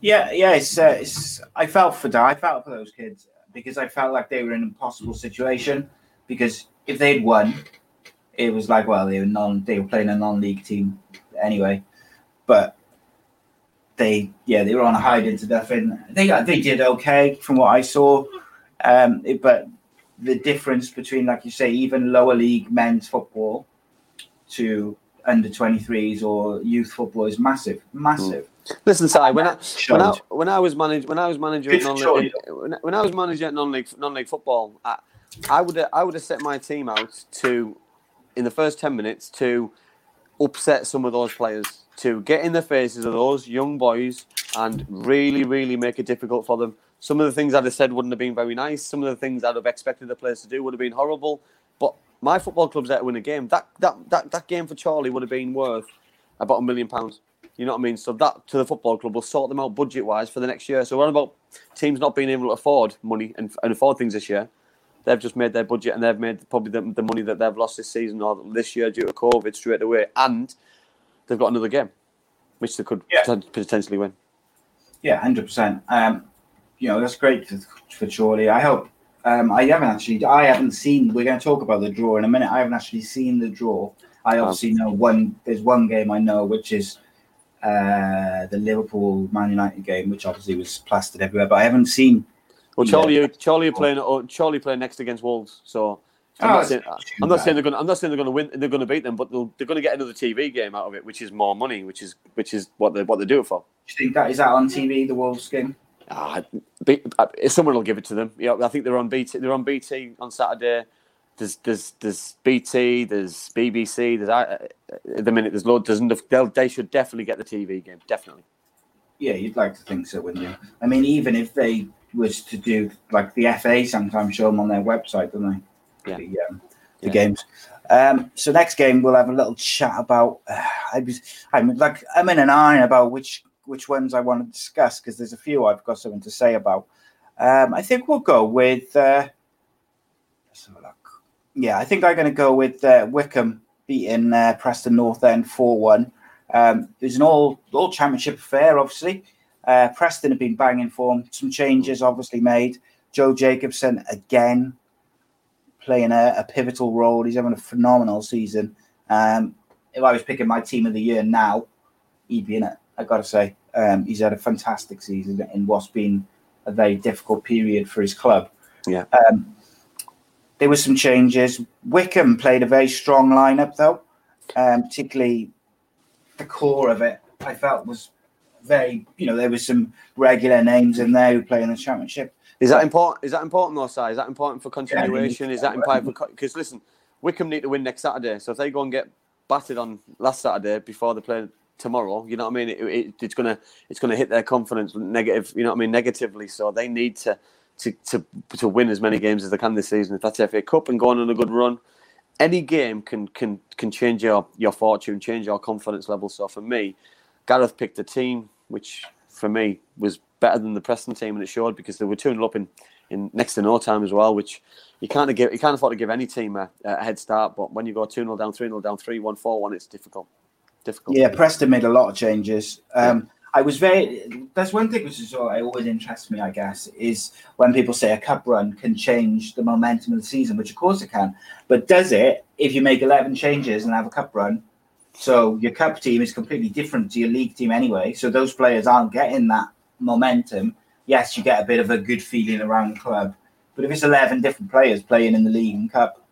Yeah, yeah. It's, uh, it's I felt for that. I felt for those kids because I felt like they were in an impossible situation. Because if they'd won, it was like, well, they were non. They were playing a non-league team anyway. But they, yeah, they were on a hiding to nothing. They they did okay from what I saw. Um, it, but the difference between, like you say, even lower league men's football to under twenty-threes or youth football is massive, massive. Mm. Listen, Si, when I, when I when I was managed when I was manager at non-league when, when I was manager at non-league non-league football, I, I would I would have set my team out to in the first ten minutes to upset some of those players, to get in the faces of those young boys and really, really make it difficult for them. Some of the things I'd have said wouldn't have been very nice. Some of the things I'd have expected the players to do would have been horrible. But my football club's there to win a game. That that that that game for Chorley would have been worth about a million pounds. You know what I mean? So that, to the football club, will sort them out budget-wise for the next year. So we're on about teams not being able to afford money and, and afford things this year. They've just made their budget and they've made probably the, the money that they've lost this season or this year due to COVID straight away. And they've got another game, which they could yeah. potentially win. Yeah, one hundred percent. Um You know, that's great for, for Chorley. I hope um, I haven't actually. I haven't seen. We're going to talk about the draw in a minute. I haven't actually seen the draw. I obviously know one. There's one game I know, which is uh, the Liverpool Man United game, which obviously was plastered everywhere. But I haven't seen. Well, Chorley, Chorley playing. Or Chorley playing next against Wolves. So I'm, oh, not, saying, I'm not saying they're going. I'm not saying they're going to win. They're going to beat them, but they're going to get another T V game out of it, which is more money, which is which is what they what they do it for. Do you think that is that on T V? The Wolves game. Ah, someone will give it to them. Yeah, you know, I think they're on B T. They're on B T on Saturday. There's there's there's B T. There's B B C. There's uh, at the minute there's loads. Doesn't they should definitely get the T V game. Definitely. Yeah, you'd like to think so, wouldn't you? I mean, even if they was to do like the F A, sometimes show them on their website, don't they? Yeah. The, um, the yeah. games. Um, so next game we'll have a little chat about. Uh, I was I'm like I'm in an iron about which. which ones I want to discuss, because there's a few I've got something to say about. Um, I think we'll go with... Uh, let's have a look. Yeah, I think I'm going to go with uh, Wickham beating uh, Preston North End four one. Um, it was an all, all championship affair, obviously. Uh, Preston have been banging form. Some changes obviously made. Joe Jacobson, again, playing a, a pivotal role. He's having a phenomenal season. Um, if I was picking my team of the year now, he'd be in it. I got to say, um, he's had a fantastic season in what's been a very difficult period for his club. Yeah. Um, there were some changes. Wickham played a very strong lineup, though. Um, particularly the core of it, I felt was very. You know, there were some regular names in there who play in the championship. Is that important? Is that important, though, Si? Is that important for continuation? Yeah, is that important for? Because listen, Wickham need to win next Saturday. So if they go and get battered on last Saturday before they play tomorrow, you know what I mean? It, it, it's gonna, it's gonna hit their confidence negative. You know what I mean? Negatively. So they need to, to, to, to win as many games as they can this season. If that's F A Cup and going on a good run, any game can can can change your your fortune, change your confidence level. So for me, Gareth picked a team which for me was better than the Preston team, and it showed because they were two nil up in, in next to no time as well, which you can't give. You can't afford to give any team a, a head start. But when you go two nil down, three nil down, three one, four one, it's difficult. Difficult. Yeah, Preston made a lot of changes. Um, yeah. I was very, that's one thing which is what always interests me, I guess, is when people say a cup run can change the momentum of the season, which of course it can, but does it if you make eleven changes and have a cup run? So your cup team is completely different to your league team anyway, so those players aren't getting that momentum. Yes, you get a bit of a good feeling around the club, but if it's eleven different players playing in the league and cup,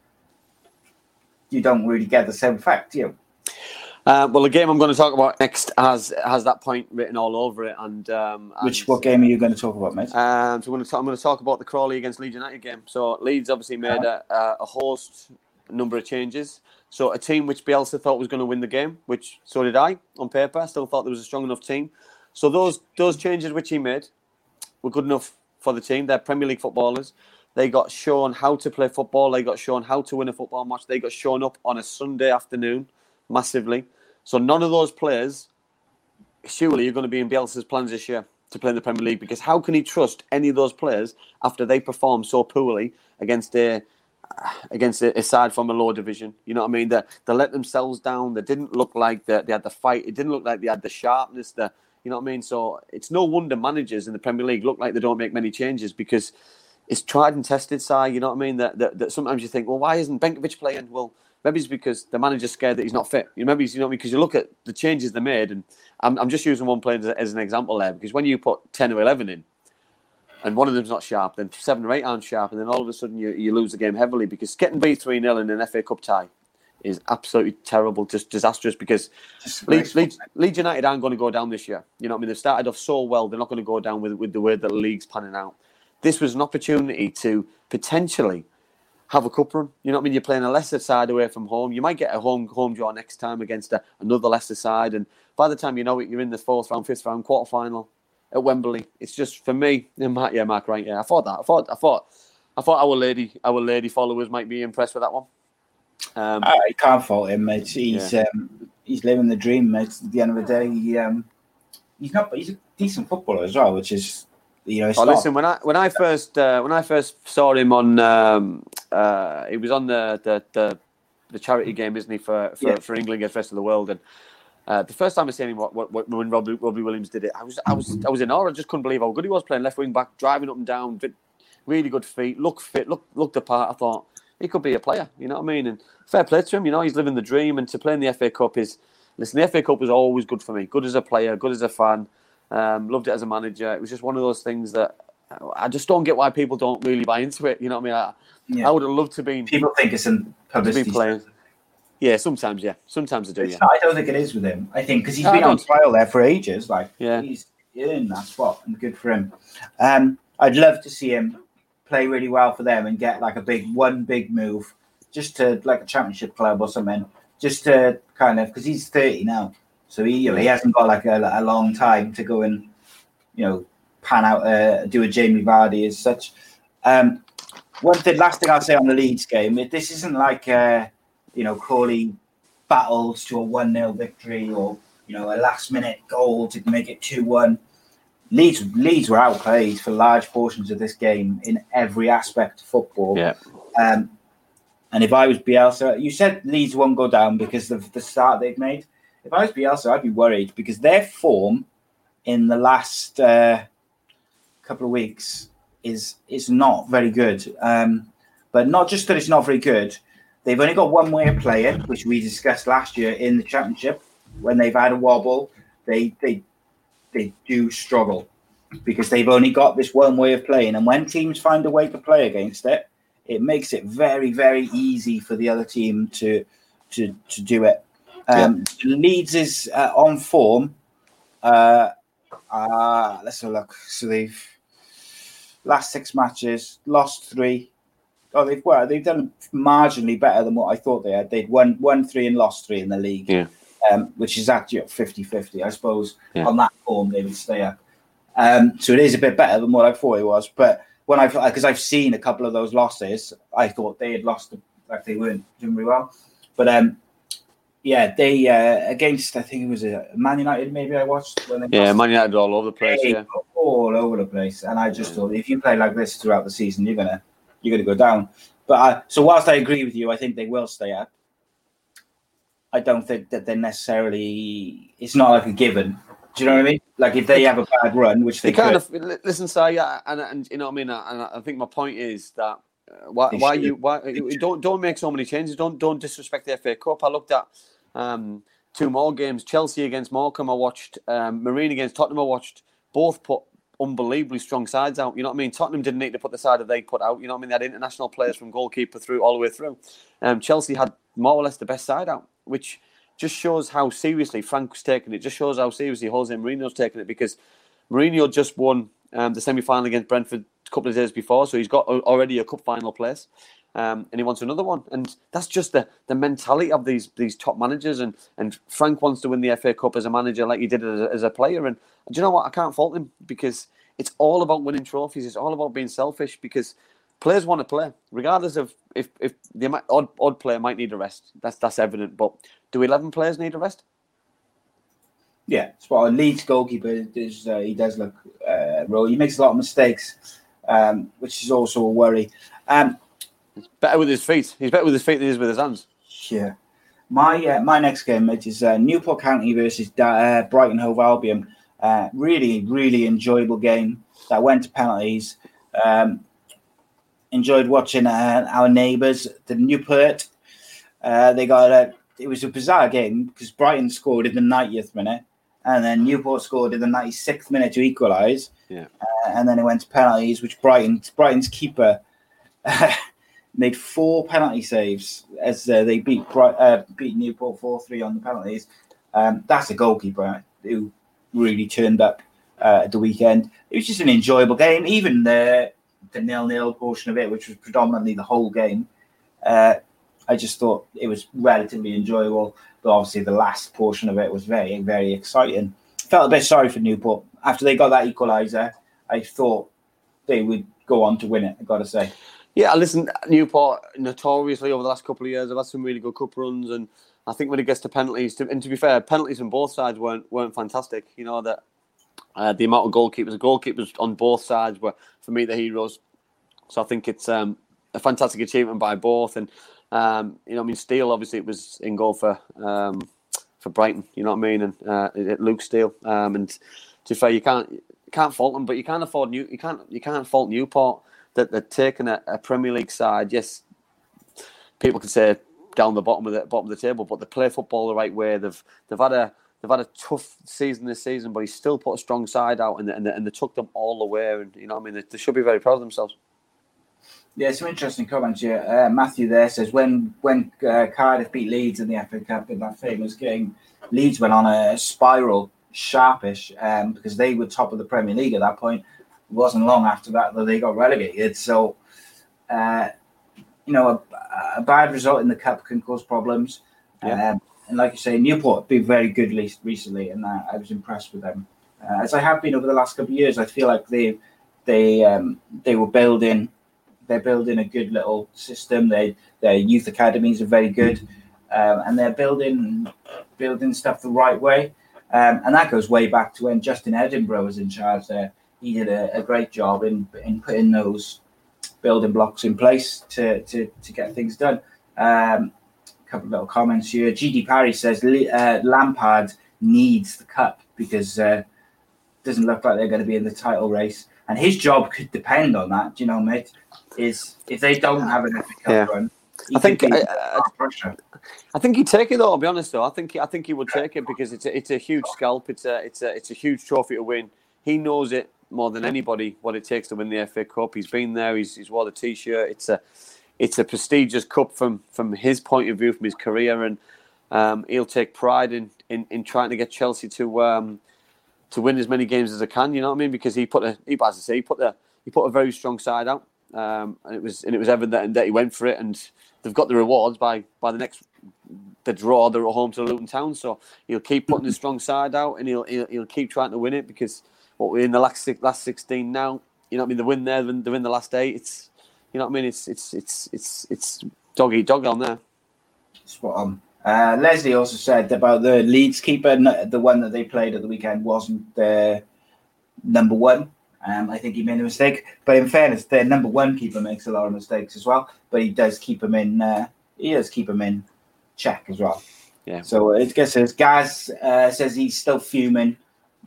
you don't really get the same effect, do you? Uh, well, the game I'm going to talk about next has has that point written all over it. And, um, and which what game are you going to talk about, mate? Um, so I'm going to talk, I'm going to talk about the Crawley against Leeds United game. So Leeds obviously made a, a host number of changes. So a team which Bielsa thought was going to win the game, which so did I on paper. I still thought there was a strong enough team. So those those changes which he made were good enough for the team. They're Premier League footballers. They got shown how to play football. They got shown how to win a football match. They got shown up on a Sunday afternoon massively. So none of those players, surely, are going to be in Bielsa's plans this year to play in the Premier League, because how can he trust any of those players after they perform so poorly against a against a side from a lower division? You know what I mean? They, they let themselves down. They didn't look like they, they had the fight. It didn't look like they had the sharpness. The, you know what I mean? So it's no wonder managers in the Premier League look like they don't make many changes, because it's tried and tested, Si. You know what I mean? That, that, that sometimes you think, well, why isn't Benkovic playing? Well, maybe it's because the manager's scared that he's not fit. You know, maybe it's, you know, because you look at the changes they made, and I'm, I'm just using one player as, as an example there, because when you put ten or eleven in, and one of them's not sharp, then seven or eight aren't sharp, and then all of a sudden you, you lose the game heavily, because getting beat three nil in an F A Cup tie is absolutely terrible, just disastrous, because Leeds, Leeds, Leeds United aren't going to go down this year. You know what I mean? They've started off so well, they're not going to go down with, with the way that the league's panning out. This was an opportunity to potentially have a cup run. You know what I mean? You're playing a lesser side away from home. You might get a home home draw next time against a, another lesser side. And by the time you know it, you're in the fourth round, fifth round, quarter final at Wembley. It's just, for me, yeah, Mark, yeah, Mark, right, yeah. I thought that. I thought I thought, I thought our lady our lady followers might be impressed with that one. Um, I can't fault him, mate. He's, yeah. um, he's living the dream, mate. At the end of the day, he, um, he's not. He's a decent footballer as well, which is... You know, oh, listen, when I when I first uh, when I first saw him on, um, uh, he was on the the, the the charity game, isn't he, for for, yeah. for England against the rest of the world? And uh, the first time I seen him, what, what, what, when Robbie, Robbie Williams did it, I was I was I was in awe. I just couldn't believe how good he was playing left wing back, driving up and down, really good feet, looked fit, looked looked the part. I thought he could be a player. You know what I mean? And fair play to him. You know, he's living the dream, and to play in the F A Cup is listen. The F A Cup was always good for me. Good as a player, good as a fan. Um, loved it as a manager. It was just one of those things that I just don't get why people don't really buy into it. You know what I mean? I, yeah. I would have loved to be. People think it's in publicity. Playing. Yeah, sometimes, yeah. Sometimes I do, it's yeah. Not, I don't think it is with him. I think because he's no, been on trial there for ages. Like, yeah. He's in that spot and good for him. Um, I'd love to see him play really well for them and get like a big, one big move just to like a championship club or something. Just to kind of, because he's thirty now. So he you know, he hasn't got like a, a long time to go and you know pan out uh, do a Jamie Vardy as such. Um, one thing, last thing I'll say on the Leeds game, it, this isn't like uh, you know Crawley battles to a one nil victory or you know a last minute goal to make it two one. Leeds Leeds were outplayed for large portions of this game in every aspect of football. Yeah. Um, and if I was Bielsa, you said Leeds won't go down because of the start they've made. If I was Bielsa, I'd be worried because their form in the last uh, couple of weeks is is not very good. Um, but not just that it's not very good, they've only got one way of playing, which we discussed last year in the championship. When they've had a wobble, they they they do struggle because they've only got this one way of playing. And when teams find a way to play against it, it makes it very, very easy for the other team to to to do it. Um, yeah. Leeds is uh, on form. Uh, uh, let's have a look. So they've last six matches lost three. Oh, they've well, they've done marginally better than what I thought they had. They'd won won three and lost three in the league, yeah. um, which is actually fifty-fifty, I suppose. Yeah. On that form, they would stay up. Um, so it is a bit better than what I thought it was. But when I because I've seen a couple of those losses, I thought they had lost like they weren't doing very well, but um. Yeah, they uh, against I think it was a Man United. Maybe I watched. When they yeah, Man United all over the place. Yeah, all over the place. And I just yeah. thought, if you play like this throughout the season, you're gonna you're gonna go down. But I, so whilst I agree with you, I think they will stay up. I don't think that they're necessarily. It's not like a given Do you know what I mean? Like if they have a bad run, which they, they kind could. of listen. So yeah, and, and you know what I mean. And I think my point is that uh, why why you why don't don't make so many changes. Don't don't disrespect the F A Cup. I looked at um, two more games: Chelsea against Morecambe. I watched um, Marine against Tottenham. I watched both put unbelievably strong sides out. You know what I mean? Tottenham didn't need to put the side that they put out. You know what I mean? They had international players from goalkeeper through all the way through. Um, Chelsea had more or less the best side out, which just shows how seriously Frank's taken it. Just shows how seriously Jose Mourinho's taken it, because Mourinho just won um, the semi-final against Brentford a couple of days before, so he's got a, already a cup final place, um, and he wants another one. And that's just the, the mentality of these these top managers. And, and Frank wants to win the F A Cup as a manager, like he did as a, as a player. And do you know what? I can't fault him, because it's all about winning trophies. It's all about being selfish, because players want to play, regardless of if, if the odd, odd player might need a rest. That's that's evident. But do eleven players need a rest? Yeah, well, Leeds goalkeeper, is, uh, he does look uh, raw. He makes a lot of mistakes, um, which is also a worry. Um, He's better with his feet. He's better with his feet than he is with his hands. Yeah. My uh, my next game, it is uh, Newport County versus uh, Brighton-Hove-Albion. Uh, really, really enjoyable game that went to penalties. Um Enjoyed watching uh, our neighbours, the Newport. Uh, they got a. It was a bizarre game because Brighton scored in the ninetieth minute, and then Newport scored in the ninety-sixth minute to equalise. Yeah. Uh, and then it went to penalties, which Brighton Brighton's keeper uh, made four penalty saves as uh, they beat uh, beat Newport four three on the penalties. Um, that's a goalkeeper who really turned up uh, at the weekend. It was just an enjoyable game, even the. the nil-nil portion of it, which was predominantly the whole game. Uh, I just thought it was relatively enjoyable, but obviously the last portion of it was very, very exciting. Felt a bit sorry for Newport. After they got that equaliser, I thought they would go on to win it, I've got to say. Yeah, listen, Newport, notoriously over the last couple of years, I've had some really good cup runs, and I think when it gets to penalties, and to be fair, penalties on both sides weren't weren't fantastic. You know, that Uh, the amount of goalkeepers, goalkeepers on both sides were, for me, the heroes. So I think it's um, a fantastic achievement by both. And, um, you know, I mean, Steele, obviously, it was in goal for um, for Brighton, you know what I mean? And uh, it, Luke Steele. Um, and to be fair, you can't you can't fault them, but you can't afford New, you can't you can't fault Newport that they're taking a, a Premier League side. Yes, people can say down the bottom of the bottom of the table, but they play football the right way. They've they've had a They've had a tough season this season, but he's still put a strong side out, and and, and they took them all away. And you know what I mean? They, they should be very proud of themselves. Yeah, some interesting comments here. Uh, Matthew there says, when when uh, Cardiff beat Leeds in the F A Cup in that famous game, Leeds went on a spiral, sharpish, um, because they were top of the Premier League at that point. It wasn't long after that that they got relegated. So, uh, you know, a, a bad result in the Cup can cause problems. Yeah. Um, And like you say, Newport have been very good recently, and uh, I was impressed with them. Uh, as I have been over the last couple of years, I feel like they they um, they were building they're building a good little system. They their youth academies are very good, um, and they're building building stuff the right way. Um, and that goes way back to when Justin Edinburgh was in charge there. He did a, a great job in in putting those building blocks in place to to, to get things done. Um, Couple of little comments here. G D Parry says uh, Lampard needs the cup because uh, it doesn't look like they're going to be in the title race, and his job could depend on that. Do you know, mate? Is if they don't have an F A Cup yeah. run, I think be, uh, uh, I think he'd take it though. I'll be honest though, I think I think he would take it because it's a, it's a huge scalp. It's a it's a it's a huge trophy to win. He knows it more than anybody what it takes to win the F A Cup. He's been there. He's he's wore the T-shirt. It's a It's a prestigious cup from, from his point of view, from his career, and um, he'll take pride in, in, in trying to get Chelsea to um, to win as many games as they can. You know what I mean? Because he put a he as I say he put the he put a very strong side out, um, and it was and it was evident that, that he went for it, and they've got the rewards by by the next the draw. They're at home to Luton Town, so he'll keep putting his strong side out, and he'll he'll, he'll keep trying to win it because what we're in the last six, last sixteen now. You know what I mean? The win there, they're in the last eight. It's You know what I mean? It's it's it's it's it's dog eat dog on there. Spot on. Uh, Leslie also said about the Leeds keeper, the one that they played at the weekend wasn't their number one. Um, I think he made a mistake. But in fairness, their number one keeper makes a lot of mistakes as well. But he does keep them in. Uh, he does keep them in check as well. Yeah. So it gets says Gaz uh, says he's still fuming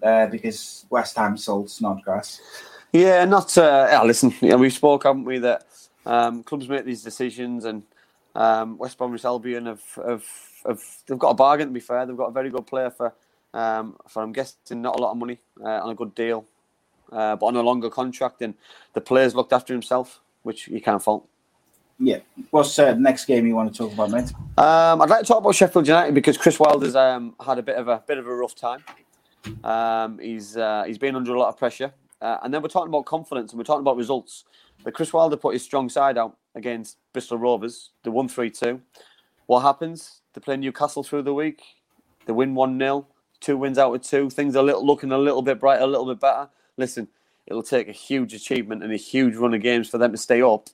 uh, because West Ham sold Snodgrass. Yeah, not. Uh, yeah, listen, you know, we spoke, haven't we, that um, clubs make these decisions, and um, West Bromwich Albion have, have have they've got a bargain. To be fair, they've got a very good player for um, for I'm guessing not a lot of money uh, on a good deal, uh, but on a longer contract, and the player's looked after himself, which you can't fault. Yeah. What's uh, the next game you want to talk about, mate? Um, I'd like to talk about Sheffield United because Chris Wilder's um, had a bit of a bit of a rough time. Um, he's uh, he's been under a lot of pressure. Uh, and then we're talking about confidence and we're talking about results. But Chris Wilder put his strong side out against Bristol Rovers. They won three two. What happens? They play Newcastle through the week. They win one nil. Two wins out of two. Things are little, looking a little bit brighter, a little bit better. Listen, it'll take a huge achievement and a huge run of games for them to stay up.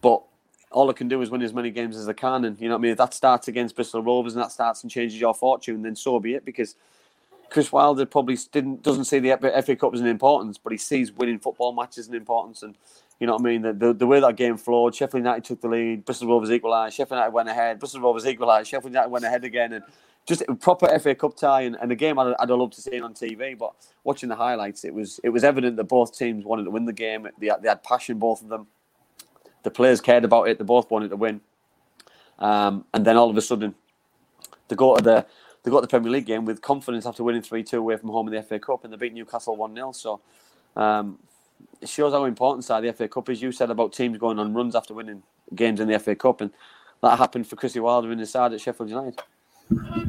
But all I can do is win as many games as I can. And, you know what I mean? If that starts against Bristol Rovers and that starts and changes your fortune, then so be it. Because Chris Wilder probably didn't doesn't see the F A Cup as an importance, but he sees winning football matches an importance. And, you know what I mean? The, the, the way that game flowed, Sheffield United took the lead, Bristol Rovers equalised, Sheffield United went ahead, Bristol Rovers equalised, Sheffield United went ahead again. And just a proper F A Cup tie. And, and a game I'd, I'd love to see it on T V. But watching the highlights, it was it was evident that both teams wanted to win the game. They, they had passion, both of them. The players cared about it. They both wanted to win, um, and then all of a sudden, they go to the they got the Premier League game with confidence after winning three two away from home in the F A Cup, and they beat Newcastle one nil. So um, it shows how important side the F A Cup is. You said about teams going on runs after winning games in the F A Cup, and that happened for Chrissy Wilder and his side at Sheffield United.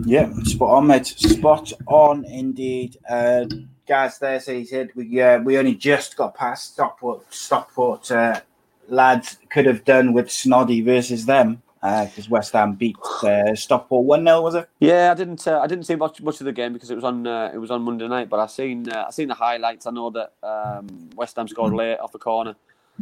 Yeah, spot on, mate. Spot on indeed. Uh, guys, there, so he said we uh, we only just got past Stockport. Stockport. Uh, Lads could have done with Snoddy versus them because uh, West Ham beat uh, Stockport one nil, was it? Yeah, I didn't. Uh, I didn't see much much of the game because it was on uh, it was on Monday night. But I seen uh, I seen the highlights. I know that um, West Ham scored late off the corner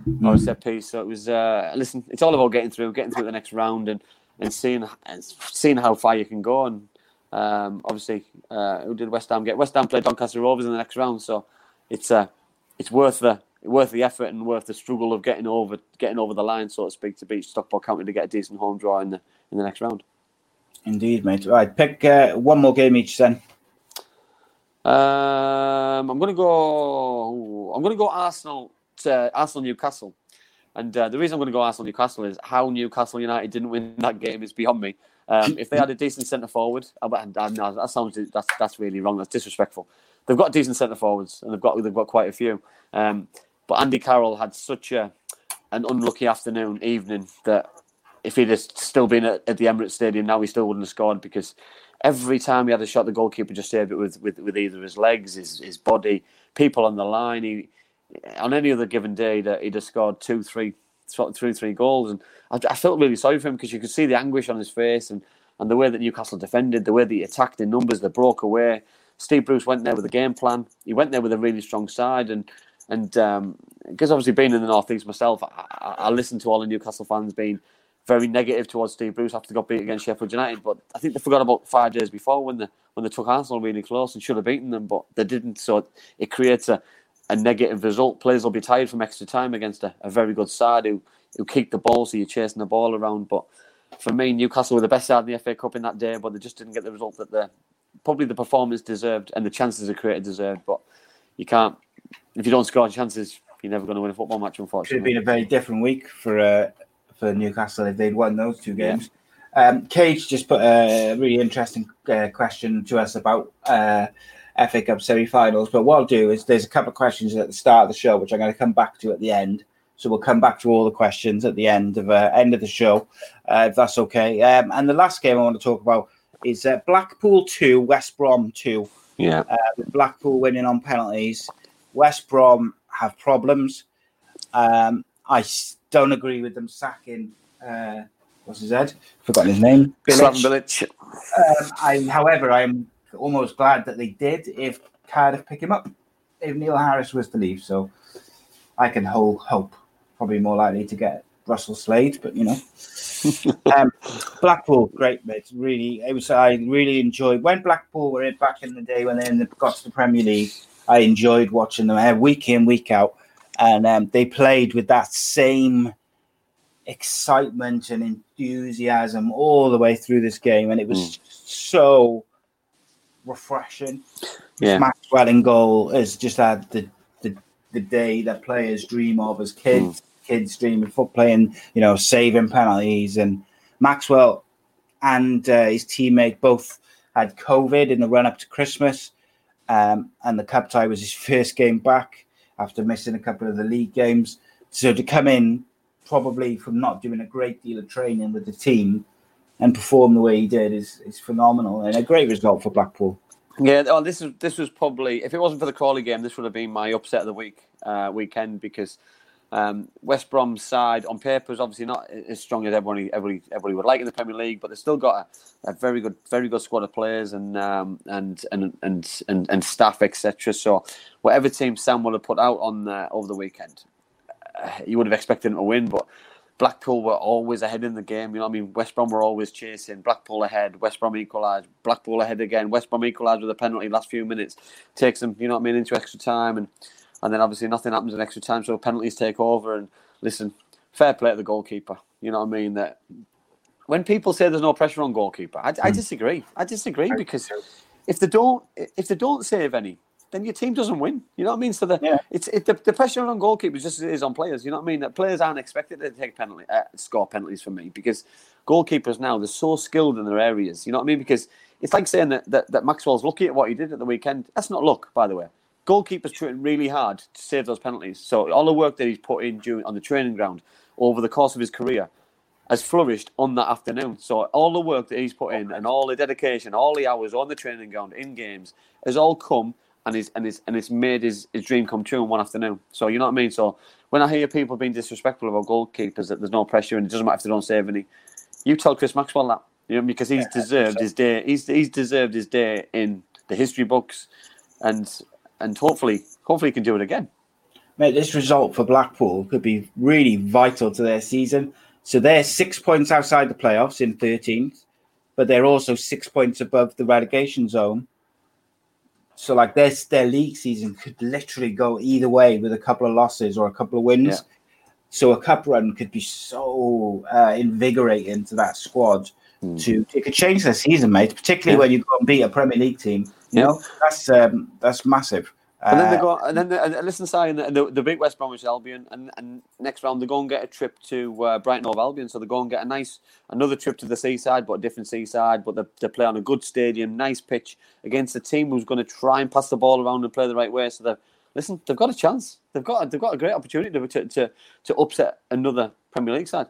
mm-hmm. or a set piece. So it was. Uh, listen, it's all about getting through, getting through the next round, and and seeing and seeing how far you can go. And um, obviously, uh, who did West Ham get? West Ham played Doncaster Rovers in the next round, so it's uh, it's worth the. worth the effort and worth the struggle of getting over getting over the line, so to speak, to beat Stockport County to get a decent home draw in the in the next round. Indeed, mate. Right, pick uh, one more game each then. Um, I'm gonna go. I'm gonna go Arsenal to Arsenal Newcastle, and uh, the reason I'm gonna go Arsenal Newcastle is how Newcastle United didn't win that game is beyond me. Um, if they had a decent centre forward, I, I, I, no, that sounds that's that's really wrong. That's disrespectful. They've got decent centre forwards, and they've got they've got quite a few. Um, But Andy Carroll had such a an unlucky afternoon, evening, that if he'd have still been at, at the Emirates Stadium now, he still wouldn't have scored because every time he had a shot, the goalkeeper just saved it with, with, with either his legs, his, his body, people on the line. He on any other given day that he'd have scored two, three, three, three goals, and I, I felt really sorry for him because you could see the anguish on his face and, and the way that Newcastle defended, the way that he attacked in numbers, they broke away. Steve Bruce went there with a game plan. He went there with a really strong side and. And um, because obviously being in the North East myself, I, I, I listened to all the Newcastle fans being very negative towards Steve Bruce after they got beat against Sheffield United. But I think they forgot about five days before when they, when they took Arsenal really close and should have beaten them, but they didn't. So it creates a, a negative result. Players will be tired from extra time against a, a very good side who, who keep the ball, so you're chasing the ball around. But for me, Newcastle were the best side in the F A Cup in that day, but they just didn't get the result that the probably the performance deserved and the chances they created deserved. But you can't. If you don't score chances, you're never going to win a football match, unfortunately. It would have been a very different week for uh, for Newcastle if they'd won those two games. Yeah. Um, Cage just put a really interesting uh, question to us about uh, F A Cup semi-finals. But what I'll do is there's a couple of questions at the start of the show, which I'm going to come back to at the end. So we'll come back to all the questions at the end of uh, end of the show, uh, if that's okay. Um, and the last game I want to talk about is uh, Blackpool two, West Brom two. Yeah, uh, Blackpool winning on penalties. West Brom have problems. Um, I don't agree with them sacking. Uh, what's his head? Forgotten his name. Slaven Bilic. Um, I, however, I'm almost glad that they did. If Cardiff pick him up, if Neil Harris was to leave, so I can hold hope. Probably more likely to get Russell Slade, but you know, um, Blackpool, great mates. Really, it was. I really enjoyed when Blackpool were in back in the day when they in the, got to the Premier League. I enjoyed watching them week in, week out. And um, they played with that same excitement and enthusiasm all the way through this game. And it was mm. so refreshing. Yeah. Maxwell in goal has just had the, the, the day that players dream of as kids. Mm. Kids dream of foot playing, you know, saving penalties. And Maxwell and uh, his teammate both had COVID in the run-up to Christmas. Um, and the cup tie was his first game back after missing a couple of the league games. So to come in probably from not doing a great deal of training with the team and perform the way he did is, is phenomenal and a great result for Blackpool. Yeah, oh, this is this was probably, if it wasn't for the Crawley game, this would have been my upset of the week uh, weekend because um, West Brom's side on paper is obviously not as strong as everybody everybody, everybody would like in the Premier League, but they've still got a, a very good very good squad of players and um, and, and and and and staff, et cetera. So whatever team Sam will have put out on uh, over the weekend, uh, you would have expected them to win, but Blackpool were always ahead in the game. You know what I mean? West Brom were always chasing. Blackpool ahead. West Brom equalised. Blackpool ahead again. West Brom equalised with a penalty last few minutes. Takes them, you know what I mean, into extra time. And, and then obviously nothing happens in extra time, so penalties take over. And listen, fair play to the goalkeeper. You know what I mean? That when people say there's no pressure on goalkeeper, I, I disagree. I disagree because if they don't, if they don't save any, then your team doesn't win. You know what I mean? So the yeah. it's it, the, the pressure on goalkeepers just as it is on players. You know what I mean? That players aren't expected to take penalty, uh, score penalties for me because goalkeepers now, they're so skilled in their areas. You know what I mean? Because it's like saying that, that, that Maxwell's lucky at what he did at the weekend. That's not luck, by the way. Goalkeepers trying really hard to save those penalties. So all the work that he's put in during, on the training ground over the course of his career has flourished on that afternoon. So all the work that he's put in and all the dedication, all the hours on the training ground in games has all come and it's, and it's, and it's made his, his dream come true in one afternoon. So, you know what I mean? So, when I hear people being disrespectful about goalkeepers, that there's no pressure and it doesn't matter if they don't save any, you tell Chris Maxwell that, you know, because he's yeah, deserved his day. He's he's deserved his day in the history books and and hopefully hopefully he can do it again. Mate, this result for Blackpool could be really vital to their season. So, they're six points outside the playoffs in thirteenth, but they're also six points above the relegation zone. So, like, their, their league season could literally go either way with a couple of losses or a couple of wins. Yeah. So, a cup run could be so uh, invigorating to that squad. Mm. to It could change their season, mate, particularly yeah. when you go and beat a Premier League team. You yeah. know, that's um, that's massive. And then they go, and then they, and listen, Si, and the, the big West Bromwich Albion, and, and next round they go and get a trip to uh, Brighton-Hove-Albion, so they go and get a nice another trip to the seaside, but a different seaside. But they, they play on a good stadium, nice pitch against a team who's going to try and pass the ball around and play the right way. So they listen, they've got a chance. They've got they've got a great opportunity to to to upset another Premier League side.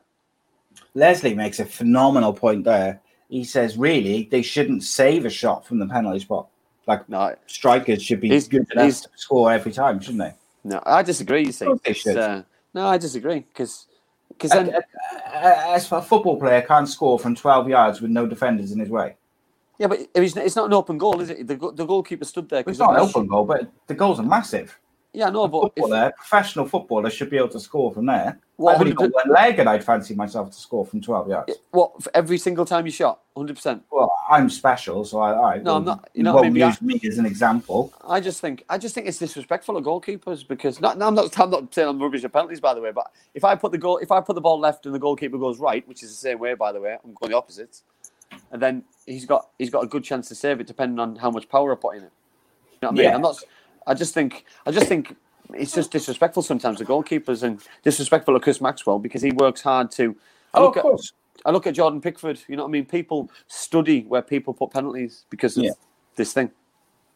Leslie makes a phenomenal point there. He says, really, they shouldn't save a shot from the penalty spot. Like, no, strikers should be he's, good enough he's, to score every time, shouldn't they? No, I disagree, you see. Uh, no, I disagree, because then... As a football player, can't score from twelve yards with no defenders in his way. Yeah, but it's not an open goal, is it? The, the goalkeeper stood there... It's not an open goal, but the goals are massive. Yeah, no, but... Footballer, if, professional footballer should be able to score from there. Well, I've only got one leg and I'd fancy myself to score from twelve yards. What, for every single time you shot? one hundred percent. Well, I'm special, so I... I no, I'm not... You know, won't use me as an example. I just think I just think it's disrespectful of goalkeepers because... Not, I'm, not, I'm not saying I'm rubbish at penalties, by the way, but if I put the goal, if I put the ball left and the goalkeeper goes right, which is the same way, by the way, I'm going the opposite, and then he's got he's got a good chance to save it depending on how much power I put in it. You know what I mean? Yeah. I'm not... I just think I just think it's just disrespectful sometimes to goalkeepers and disrespectful to Chris Maxwell because he works hard to. I look oh, of course. at I look at Jordan Pickford. You know what I mean? People study where people put penalties because of yeah. this thing.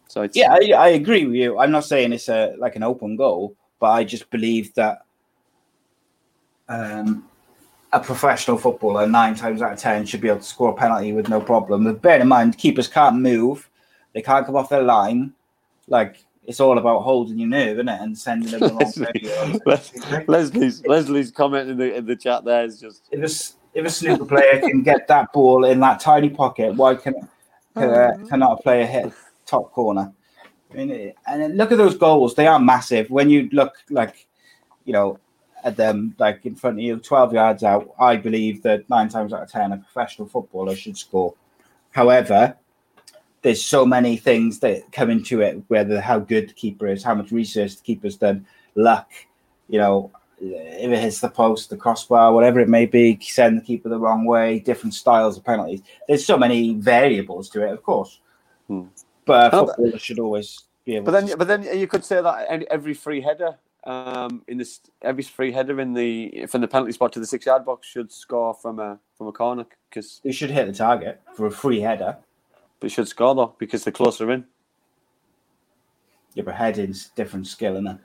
So it's, yeah, I, I agree with you. I'm not saying it's a like an open goal, but I just believe that um, a professional footballer nine times out of ten should be able to score a penalty with no problem. But bear in mind, keepers can't move; they can't come off their line, like. It's all about holding your nerve, isn't it? And sending them along. Leslie, Leslie's Leslie's comment in the in the chat there is just if a if a snooker player can get that ball in that tiny pocket, why can, can uh, cannot a player hit top corner? I mean, and look at those goals; they are massive. When you look like you know at them, like in front of you, twelve yards out, I believe that nine times out of ten, a professional footballer should score. However. There's so many things that come into it, whether how good the keeper is, how much research the keeper's done, luck, you know, if it hits the post, the crossbar, whatever it may be, send the keeper the wrong way, different styles of penalties. There's so many variables to it, of course. Hmm. But uh, footballers oh, should always be able. But then, to... but then you could say that every free header, um, in this every free header in the from the penalty spot to the six yard box should score from a from a corner, because it should hit the target for a free header. But it should score though, because they're closer in. Yeah, but heading's different skill, isn't it?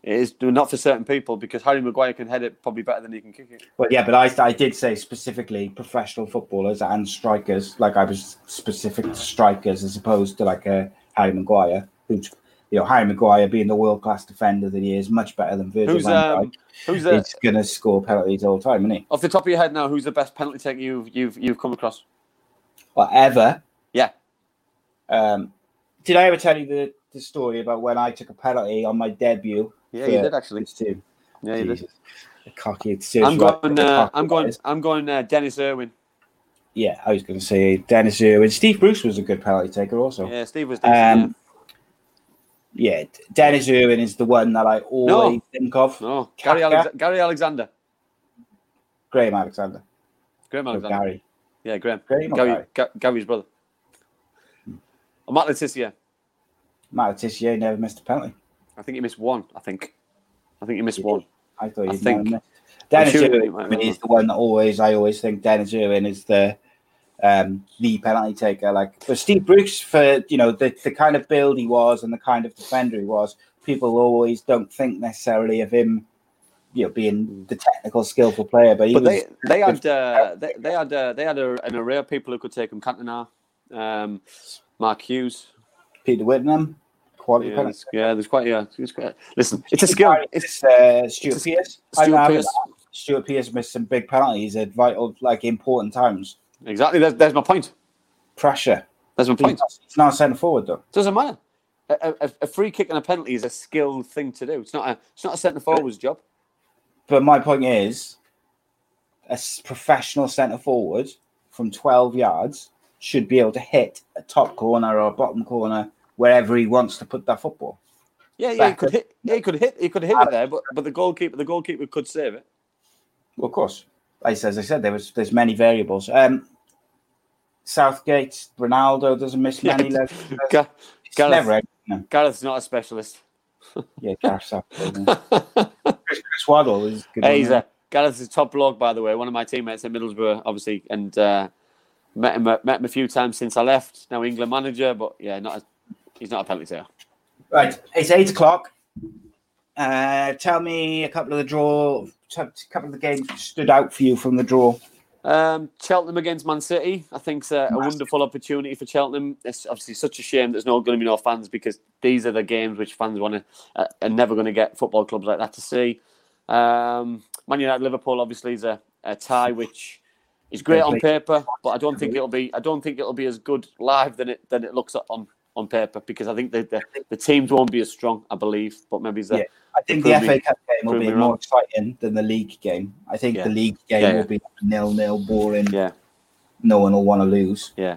It is, not for certain people, because Harry Maguire can head it probably better than he can kick it. Well, yeah, but I, I did say specifically professional footballers and strikers, like I was specific to strikers as opposed to like a Harry Maguire, who's, you know, Harry Maguire being the world-class defender that he is, much better than Virgil who's, van Dijk. Um, who's the, He's going to score penalties all the time, isn't he? Off the top of your head now, who's the best penalty taker you've you've you've come across? Well, ever? Yeah. Um, did I ever tell you the, the story about when I took a penalty on my debut? Yeah, you did actually. Too. Yeah, you did. Cocky. I'm going. Uh, I'm going. I'm going. Uh, Dennis Irwin. Yeah, I was going to say Dennis Irwin. Steve Bruce was a good penalty taker, also. Yeah, Steve was. Decent, um, yeah. yeah, Dennis Irwin is the one that I always no. think of. No, Gary, Alex- Gary Alexander. Graham Alexander. Graham Alexander. Oh, Gary. Yeah, Graham. Graham Gary, Gary? Ga- Gary's brother. Hmm. Oh, Matt Letizia. Matt Letizia never missed a penalty. I think he missed one. I think, I think he missed one. I thought he missed. Dennis Irwin is the one that always. I always think Dennis Irwin is the um, the penalty taker. Like, but Steve Bruce, for you know the, the kind of build he was and the kind of defender he was, people always don't think necessarily of him, you know, being the technical, skillful player. But, he but was they they had, uh, they, they had they uh, had they had an array of people who could take him. Cantona, um, Mark Hughes, Peter Whittingham. Quality yeah, yeah, there's quite yeah. It's quite, listen, it's a skill. It's uh, Stuart Pearce. Stuart Pearce. Stuart Pearce missed some big penalties at vital, like important times. Exactly. There's, there's my point. Pressure. There's my point. It's not centre forward though. Doesn't matter. A, a, a free kick and a penalty is a skilled thing to do. It's not a. It's not a centre forward's job. But my point is, a professional centre forward from twelve yards should be able to hit a top corner or a bottom corner, wherever he wants to put that football. Yeah, yeah, he could hit. Yeah, he could hit. He could hit it there, but, but the goalkeeper, the goalkeeper could save it. Well, of course, as I said, there was there's many variables. Um, Southgate, Ronaldo doesn't miss many. Yeah. Gar- Gareth, never, no. Gareth's not a specialist. Yeah, Gareth's up. Chris Waddle is good. Hey, he's a, Gareth's a top bloke, by the way. One of my teammates at Middlesbrough, obviously, and uh, met him met him a few times since I left. Now England manager, but yeah, not as. He's not a penalty taker. Right, it's eight o'clock. Uh, tell me a couple of the draw, a couple of the games stood out for you from the draw. Um, Cheltenham against Man City, I think's a, a wonderful opportunity for Cheltenham. It's obviously such a shame there's not going to be no fans, because these are the games which fans want to uh, are never going to get football clubs like that to see. Um, Man United Liverpool obviously is a, a tie which is great on paper, but I don't think it'll be. I don't think it'll be as good live than it than it looks on. On paper, because I think the, the the teams won't be as strong, I believe. But maybe yeah. I think the F A Cup game will be more exciting than the league game. I think yeah. the league game yeah, yeah. will be nil-nil, boring. Yeah, no one will want to lose. Yeah.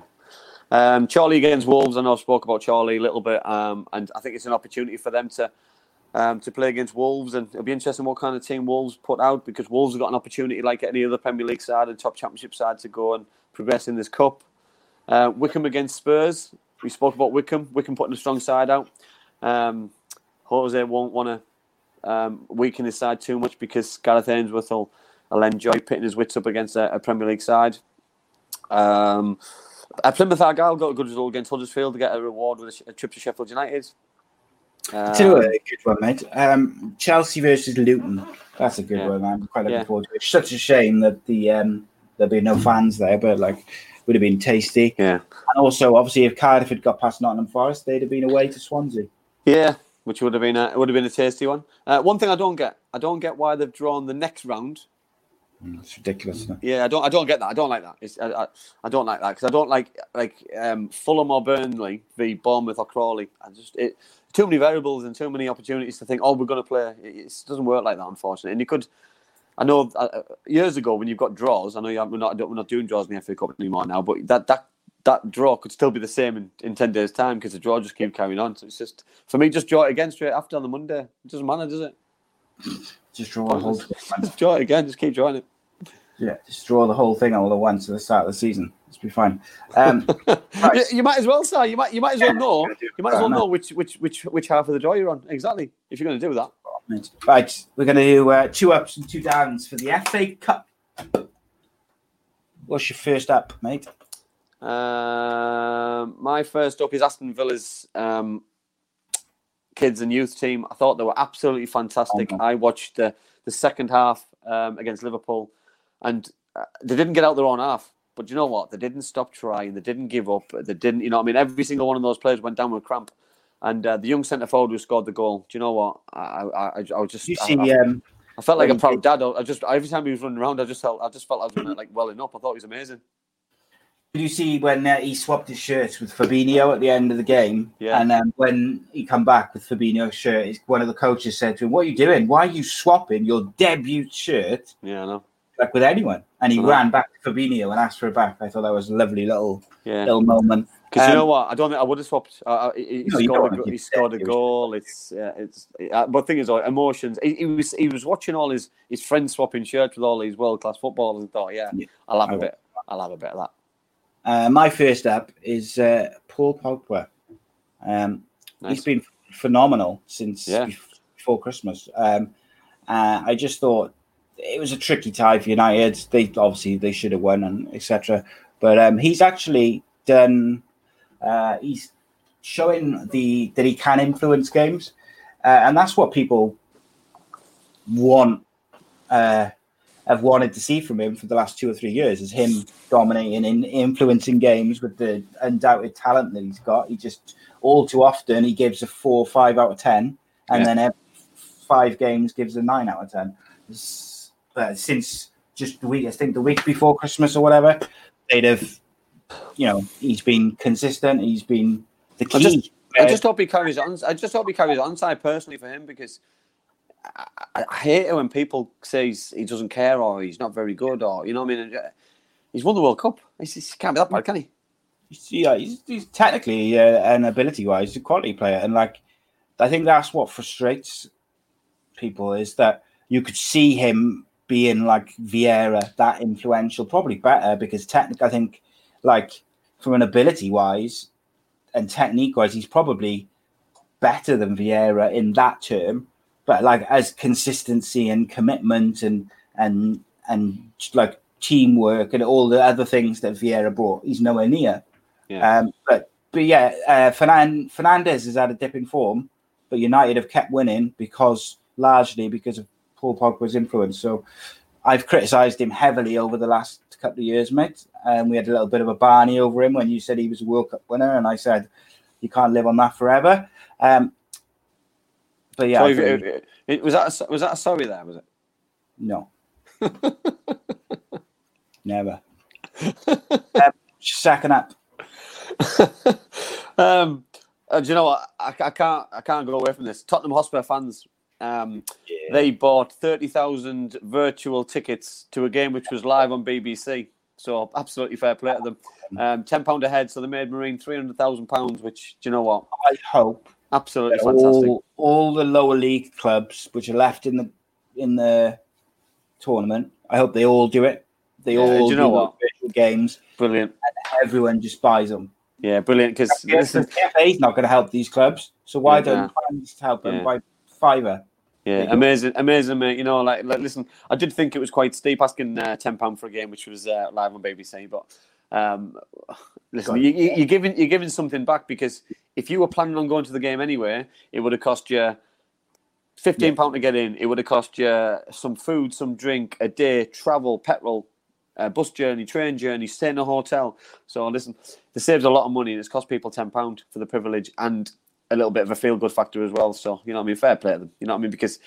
Um, Chorley against Wolves. I know I spoke about Chorley a little bit, um, and I think it's an opportunity for them to um, to play against Wolves, and it'll be interesting what kind of team Wolves put out, because Wolves have got an opportunity, like any other Premier League side and top Championship side, to go and progress in this cup. Uh, Wickham against Spurs. We spoke about Wickham. Wickham putting a strong side out. Um, Jose won't want to um, weaken his side too much, because Gareth Ainsworth will, will enjoy pitting his wits up against a, a Premier League side. Um, Plymouth Argyle got a good result against Huddersfield to get a reward with a, a trip to Sheffield United. Um, Still a good one, mate. Um, Chelsea versus Luton. That's a good yeah. one, man. Quite looking yeah. forward to it. Such a shame that the um, there'll be no fans there, but like... would have been tasty. Yeah. And also, obviously, if Cardiff had got past Nottingham Forest, they'd have been away to Swansea. Yeah, which would have been a, would have been a tasty one. Uh, one thing I don't get, I don't get why they've drawn the next round. It's ridiculous, isn't it? Yeah, I don't, I don't get that. I don't like that. It's, I, I, I don't like that because I don't like like um, Fulham or Burnley v Bournemouth or Crawley. I just it, too many variables and too many opportunities to think, oh, we're going to play. It, it doesn't work like that, unfortunately. And you could. I know uh, years ago when you've got draws, I know you we're not we're not doing draws in the F A Cup anymore now, but that that, that draw could still be the same in, in ten days' time because the draw just keeps carrying on. So it's just for me, just draw it again straight after on the Monday. It doesn't matter, does it? Just draw it. Just draw it again. Just keep drawing it. yeah, just draw the whole thing all at once at the start of the season. Let's be fine. Um, right. you, you might as well, sir. You might, you might as well know. You might as well know which, which, which, which half of the draw you're on exactly. If you're going to do that. Right, we're going to do uh, two ups and two downs for the F A Cup. What's your first up, mate? Uh, my first up is Aston Villa's um, kids and youth team. I thought they were absolutely fantastic. Oh, I watched the, the second half um, against Liverpool, and uh, they didn't get out their own half. But you know what? They didn't stop trying. They didn't give up. They didn't, you know what I mean? Every single one of those players went down with cramp. And uh, the young centre forward who scored the goal. Do you know what? I I I, I was just. You I, see, I, um, I felt like a proud dad. I just every time he was running around, I just felt I just felt I was running, like welling up. I thought he was amazing. Did you see when uh, he swapped his shirts with Fabinho at the end of the game? Yeah. And um, when he come back with Fabinho's shirt, one of the coaches said to him, "What are you doing? Why are you swapping your debut shirt?" Yeah, I know. Like with anyone, and he uh-huh. ran back to Fabinho and asked for it back. I thought that was a lovely little yeah. little moment. Because um, you know what, I don't think I would have swapped. Uh, he, he, no, scored a, he scored a goal. It's uh, it's. Uh, but the thing is, uh, emotions. He, he was he was watching all his, his friends swapping shirts with all these world class footballers and thought, yeah, yeah, I'll have I a will. bit. I'll have a bit of that. Uh, my first up is uh, Paul Pogba. Um, nice. He's been phenomenal since yeah. before Christmas. Um, uh, I just thought. It was a tricky tie for United. They obviously they should have won, and et cetera. But um, he's actually done. Uh, he's showing the that he can influence games, uh, and that's what people want. Uh, have wanted to see from him for the last two or three years is him dominating and influencing games with the undoubted talent that he's got. He just all too often he gives a four, five out of ten, and yeah. then every five games gives a nine out of ten. It's, Uh, since just the week, I think the week before Christmas or whatever, they'd have, you know, he's been consistent. He's been the key. I just, I just hope he carries on. I just hope he carries on side personally for him because I, I hate it when people say he's, he doesn't care or he's not very good or, you know what I mean? He's won the World Cup. He can't be that bad, can he? Yeah, he's, he's technically uh, and ability-wise a quality player. And, like, I think that's what frustrates people is that you could see him being like Vieira, that influential, probably better because technique. I think, like from an ability wise and technique wise, he's probably better than Vieira in that term. But like as consistency and commitment and and and like teamwork and all the other things that Vieira brought, he's nowhere near. Yeah. Um, but but yeah, uh, Fernan- Fernandes has had a dip in form, but United have kept winning because largely because of Paul Pogba's influence. So I've criticised him heavily over the last couple of years, mate. And um, we had a little bit of a Barney over him when you said he was a World Cup winner. And I said, you can't live on that forever. Um, but yeah. Sorry, think... it, it, was, that a, was that a sorry there, was it? No. Never. um, second up. um, uh, do you know what? I, I, can't, I can't go away from this. Tottenham Hotspur fans. Um, yeah. They bought thirty thousand virtual tickets to a game which was live on B B C. So absolutely fair play to them. Um, ten pounds a head, so they made Marine three hundred thousand pounds, which, do you know what? I hope. Absolutely fantastic. All, all the lower league clubs which are left in the in the tournament, I hope they all do it. They yeah, all do, you know do what? Virtual games. Brilliant. And everyone just buys them. Yeah, brilliant. Because the F A is not going to help these clubs, so why yeah. don't fans help them yeah. by Fiverr? Yeah, amazing, amazing, mate. You know, like, like, listen, I did think it was quite steep asking uh, ten pounds for a game, which was uh, live on B B C. But um, listen, you, you, you're giving you're giving something back because if you were planning on going to the game anyway, it would have cost you fifteen pounds yeah. to get in. It would have cost you some food, some drink, a day, travel, petrol, uh, bus journey, train journey, stay in a hotel. So listen, this saves a lot of money and it's cost people ten pounds for the privilege and a little bit of a feel-good factor as well. So, you know what I mean? Fair play to them. You know what I mean? Because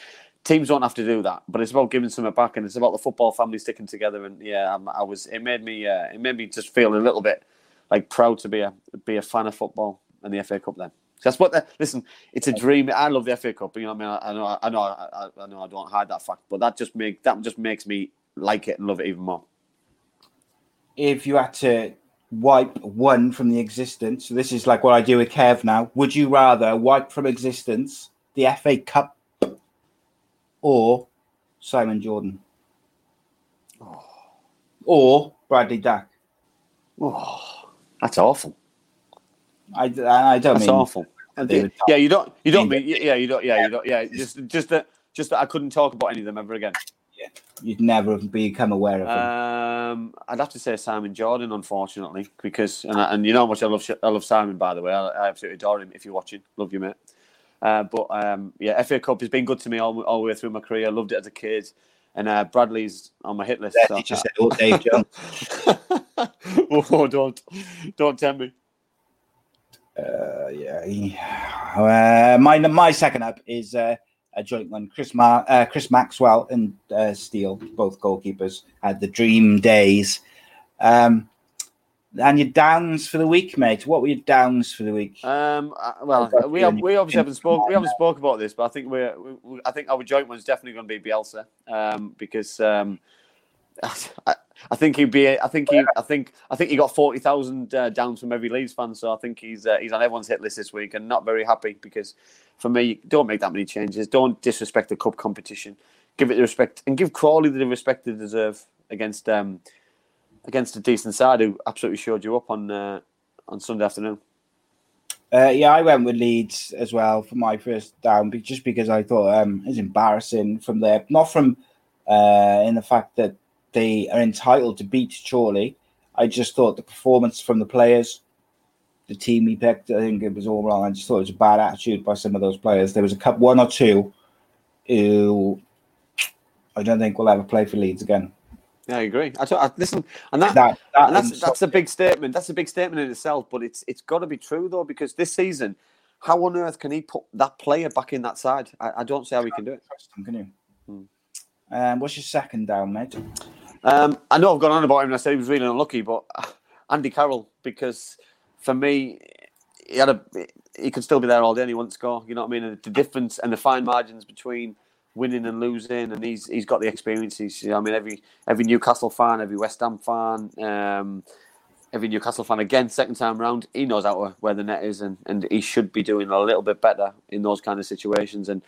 teams don't have to do that, but it's about giving something back and it's about the football family sticking together. And yeah, I'm, I was, it made me, uh, it made me just feel a little bit like proud to be a, be a fan of football and the F A Cup then. That's what the, listen, it's a dream. I love the F A Cup. You know what I mean? I, I know, I know, I, I know I don't hide that fact, but that just make, that just makes me like it and love it even more. If you had to wipe one from the existence. So this is like what I do with Kev now. Would you rather wipe from existence the F A Cup or Simon Jordan? Oh, or Bradley Dack. Oh, that's awful. I, I don't. That's mean awful. They, yeah, you don't. You don't mean. Yeah, you don't. Yeah, you don't. Yeah, just just that. Just that I couldn't talk about any of them ever again. Yeah, you'd never become aware of them. Um, I'd have to say Simon Jordan, unfortunately, because and, I, and you know how much I love I love Simon. By the way, I, I absolutely adore him. If you're watching, love you, mate. Uh, but um, yeah, F A Cup has been good to me all, all the way through my career. I loved it as a kid, and uh, Bradley's on my hit list. Yeah, so you just said, "Oh, Dave Jones." Oh, don't don't tempt me. Uh, yeah, yeah. Uh, my my second up is uh, a joint one. Chris Ma- uh, Chris Maxwell and uh, Steele, both goalkeepers, had the dream days. Um, and your downs for the week, mate. What were your downs for the week? Um, uh, well, we have, we obviously haven't spoke we haven't spoke about this, but I think we're we, I think our joint one's definitely going to be Bielsa, um, because um, I, I think he'd be. I think he. I think. I think he got forty thousand uh, downs from every Leeds fan. So I think he's uh, he's on everyone's hit list this week, and not very happy because, for me, don't make that many changes. Don't disrespect the cup competition. Give it the respect, and give Crawley the respect they deserve against um, against a decent side who absolutely showed you up on uh, on Sunday afternoon. Uh, yeah, I went with Leeds as well for my first down, just because I thought um, it was embarrassing from there. Not from uh, in the fact that they are entitled to beat Chorley. I just thought the performance from the players, the team he picked, I think it was all wrong. I just thought it was a bad attitude by some of those players. There was a couple, one or two who I don't think will ever play for Leeds again. Yeah, I agree. I, I listen, and that, that, that and that's that's a big statement. That's a big statement in itself. But it's it's got to be true though, because this season, how on earth can he put that player back in that side? I, I don't see how he can do it. Him, can you? Hmm. Um, what's your second down, mate? Um, I know I've gone on about him and I said he was really unlucky, but Andy Carroll, because for me, he had a he could still be there all day and he wouldn't score. You know what I mean? And the difference and the fine margins between winning and losing, and he's he's got the experiences. You know, I mean, every every Newcastle fan, every West Ham fan, um, every Newcastle fan again, second time round, he knows how to, where the net is, and, and he should be doing a little bit better in those kind of situations. And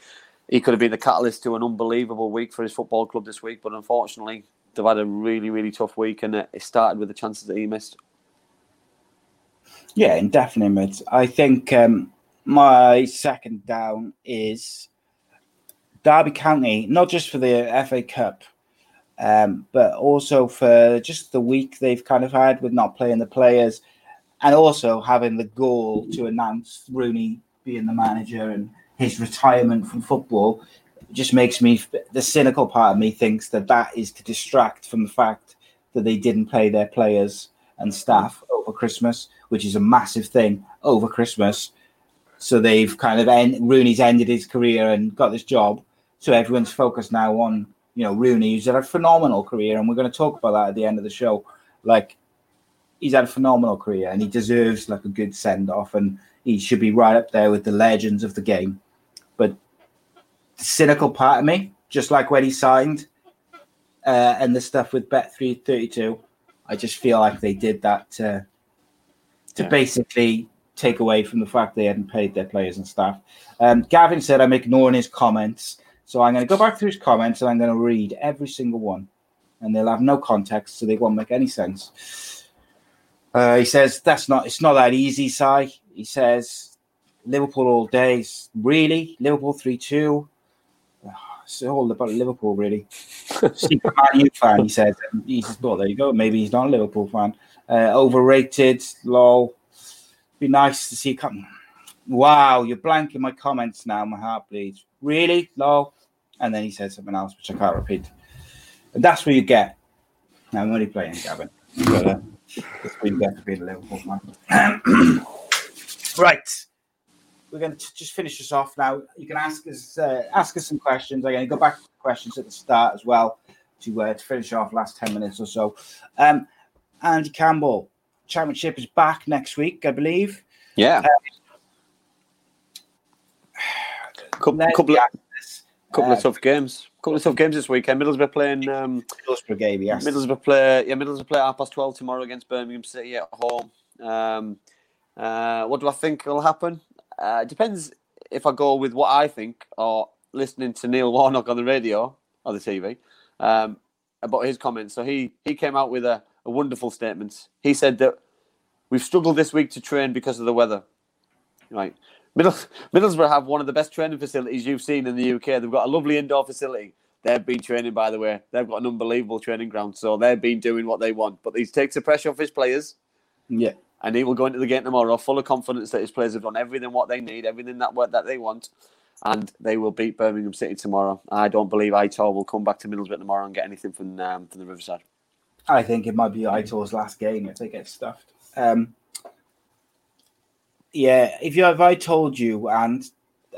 he could have been the catalyst to an unbelievable week for his football club this week, but unfortunately, they've had a really, really tough week, and it started with the chances that he missed. Yeah, and definitely, mate. I think um, my second down is Derby County, not just for the F A Cup, um, but also for just the week they've kind of had with not playing the players, and also having the goal to announce Rooney being the manager and his retirement from football. Just makes me, the cynical part of me thinks that that is to distract from the fact that they didn't pay their players and staff over Christmas, which is a massive thing over Christmas. So they've kind of, end, Rooney's ended his career and got this job. So everyone's focused now on, you know, Rooney, who's had a phenomenal career. And we're going to talk about that at the end of the show. Like, he's had a phenomenal career and he deserves like a good send off, and he should be right up there with the legends of the game. But the cynical part of me, just like when he signed uh, and the stuff with Bet three thirty-two, I just feel like they did that to, to yeah. basically take away from the fact they hadn't paid their players and staff. Um, Gavin said I'm ignoring his comments, so I'm going to go back through his comments and I'm going to read every single one, and they'll have no context, so they won't make any sense. Uh, he says, that's not, it's not that easy, Si. He says, Liverpool all day. Really? Liverpool three two? It's all about Liverpool, really. Secret Man U fan, he says. He says, well, there you go. Maybe he's not a Liverpool fan. Uh, overrated, lol. Be nice to see. Come. Wow, you're blanking my comments now. My heart bleeds. Really, lol. And then he says something else, which I can't repeat. And that's what you get. Now, I'm only playing, Gavin. But, uh, that's what you get for being a Liverpool fan. Um, right. We're going to just finish this off now. You can ask us uh, ask us some questions. I'm going to go back to the questions at the start as well to, uh, to finish off last ten minutes or so. Um, Andy Campbell, Championship is back next week, I believe. Yeah. A um, couple, couple, couple of tough games. A couple of tough games this weekend. Middlesbrough playing... Um, Middlesbrough game, yes. Middlesbrough play, yeah, Middlesbrough play at half past twelve tomorrow against Birmingham City at home. Um, uh, what do I think will happen? Uh, it depends if I go with what I think or listening to Neil Warnock on the radio or the T V. Um, about his comments. So he, he came out with a, a wonderful statement. He said that we've struggled this week to train because of the weather. Right. Middles- Middlesbrough have one of the best training facilities you've seen in the U K. They've got a lovely indoor facility. They've been training, by the way. They've got an unbelievable training ground. So they've been doing what they want. But he takes the pressure off his players. Yeah. And he will go into the game tomorrow full of confidence that his players have done everything what they need, everything that work that they want. And they will beat Birmingham City tomorrow. I don't believe Aitor will come back to Middlesbrough tomorrow and get anything from um, from the Riverside. I think it might be Aitor's last game if they get stuffed. Um, yeah, if, you, if I told you and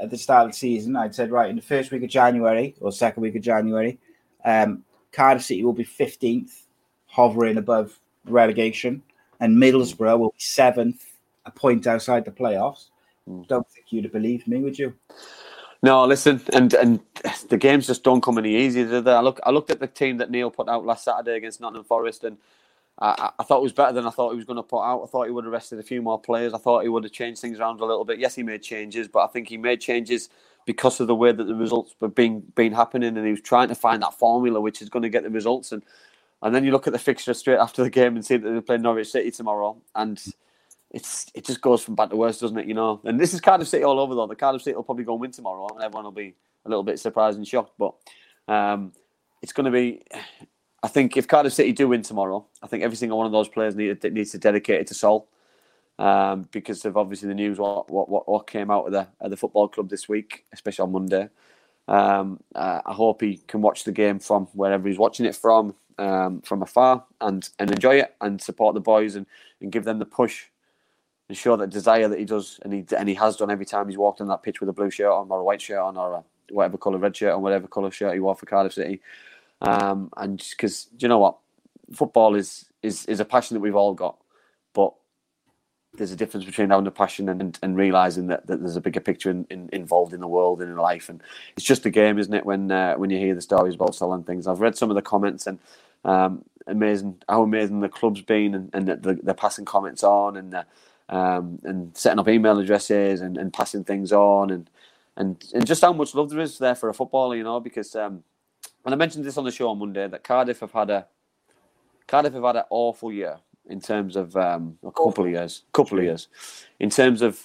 at the start of the season, I'd said, right, in the first week of January or second week of January, um, Cardiff City will be fifteenth, hovering above relegation, and Middlesbrough will be seventh, a point outside the playoffs. Mm. Don't think you'd have believed me, would you? No, listen, and and the games just don't come any easier, do they? I, look, I looked at the team that Neil put out last Saturday against Nottingham Forest, and I, I thought it was better than I thought he was going to put out. I thought he would have rested a few more players. I thought he would have changed things around a little bit. Yes, he made changes, but I think he made changes because of the way that the results were being, being happening, and he was trying to find that formula which is going to get the results. And and then you look at the fixture straight after the game and see that they play Norwich City tomorrow, and it's it just goes from bad to worse, doesn't it? You know, and this is Cardiff City all over, though. The Cardiff City will probably go and win tomorrow, and everyone will be a little bit surprised and shocked. But um, it's going to be, I think, if Cardiff City do win tomorrow, I think every single one of those players need, needs to dedicate it to Sol, um, because of obviously the news what what what, what came out of the of the football club this week, especially on Monday. Um, uh, I hope he can watch the game from wherever he's watching it from, um, from afar, and and enjoy it and support the boys and, and give them the push. And show that desire that he does, and he and he has done every time he's walked on that pitch with a blue shirt on or a white shirt on or a whatever colour red shirt on, whatever colour shirt he wore for Cardiff City. Um, and because you know what, football is, is is a passion that we've all got, but there's a difference between having a passion and and, and realising that, that there's a bigger picture in, in, involved in the world and in life. And it's just a game, isn't it? When uh, when you hear the stories about selling things, I've read some of the comments and. Um, amazing how amazing the club's been, and and they're the passing comments on and. The, Um, and setting up email addresses and, and passing things on and, and and just how much love there is there for a footballer, you know, because um, and I mentioned this on the show on Monday that Cardiff have had a Cardiff have had an awful year in terms of um, a couple of years couple of years in terms of